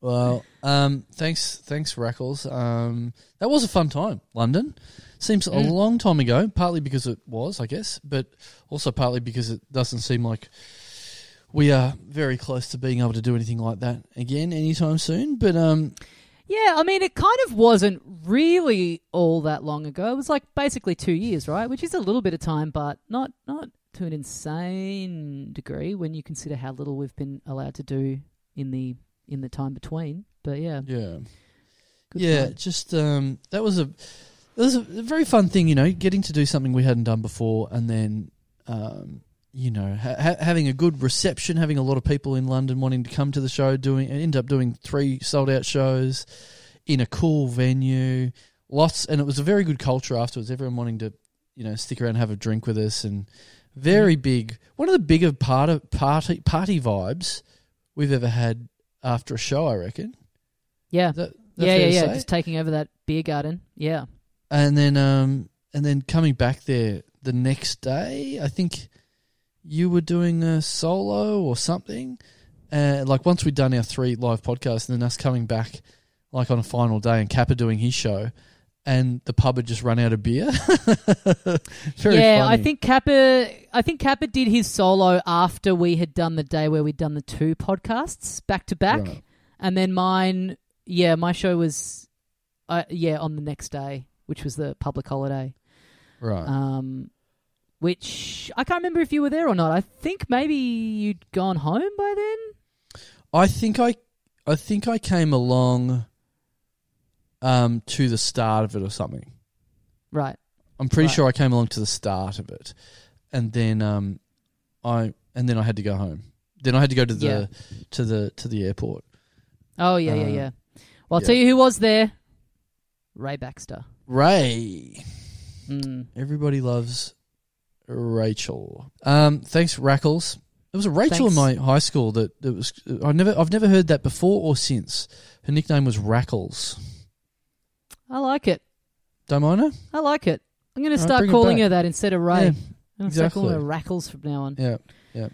Well, thanks, Rackles. That was a fun time, London. Seems a long time ago, partly because it was, I guess, but also partly because it doesn't seem like we are very close to being able to do anything like that again anytime soon. But yeah, I mean, it kind of wasn't really all that long ago. It was like basically 2 years, right? Which is a little bit of time, but not to an insane degree when you consider how little we've been allowed to do in the time between. But that was a very fun thing, you know, getting to do something we hadn't done before, and then. You know, having a good reception, having a lot of people in London wanting to come to the show, end up doing 3 sold-out shows in a cool venue, and it was a very good culture afterwards, everyone wanting to, you know, stick around and have a drink with us, and very big, one of the bigger party vibes we've ever had after a show, I reckon. Yeah. Is that fair to say? Just taking over that beer garden, yeah. And then coming back there the next day, I think... You were doing a solo or something, like once we'd done our 3 live podcasts, and then us coming back, like on a final day, and Kappa doing his show, and the pub had just run out of beer. Very funny. I think Kappa did his solo after we had done the day where we'd done the 2 podcasts back to back, right. And then mine. Yeah, my show was, on the next day, which was the public holiday, right? Which I can't remember if you were there or not. I think maybe you'd gone home by then. I think I came along to the start of it or something. Right. I'm pretty sure I came along to the start of it, and then I had to go home. Then I had to go to the to the airport. Oh yeah. Well, I'll tell you who was there. Ray Baxter. Ray. Mm. Everybody loves Rachel. Thanks, Rackles. There was a Rachel in my high school that was. I've never heard that before or since. Her nickname was Rackles. I like it. Don't mind her. I like it. I'm going to start calling her that instead of Ray. Yeah, I'm exactly. Start calling her Rackles from now on. Yeah.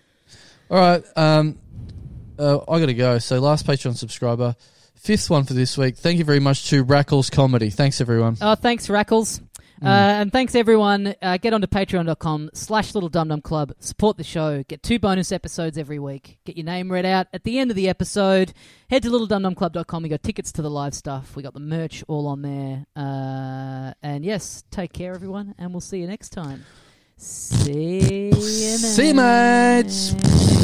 All right. I got to go. So last Patreon subscriber, 5th one for this week. Thank you very much to Rackles Comedy. Thanks everyone. Oh, thanks Rackles. And thanks, everyone. Get onto patreon.com/Little Dum Dum Club. Support the show. Get 2 bonus episodes every week. Get your name read out at the end of the episode. Head to littledumdumclub.com. We got tickets to the live stuff. We got the merch all on there. And, yes, take care, everyone, and we'll see you next time. See you, mates.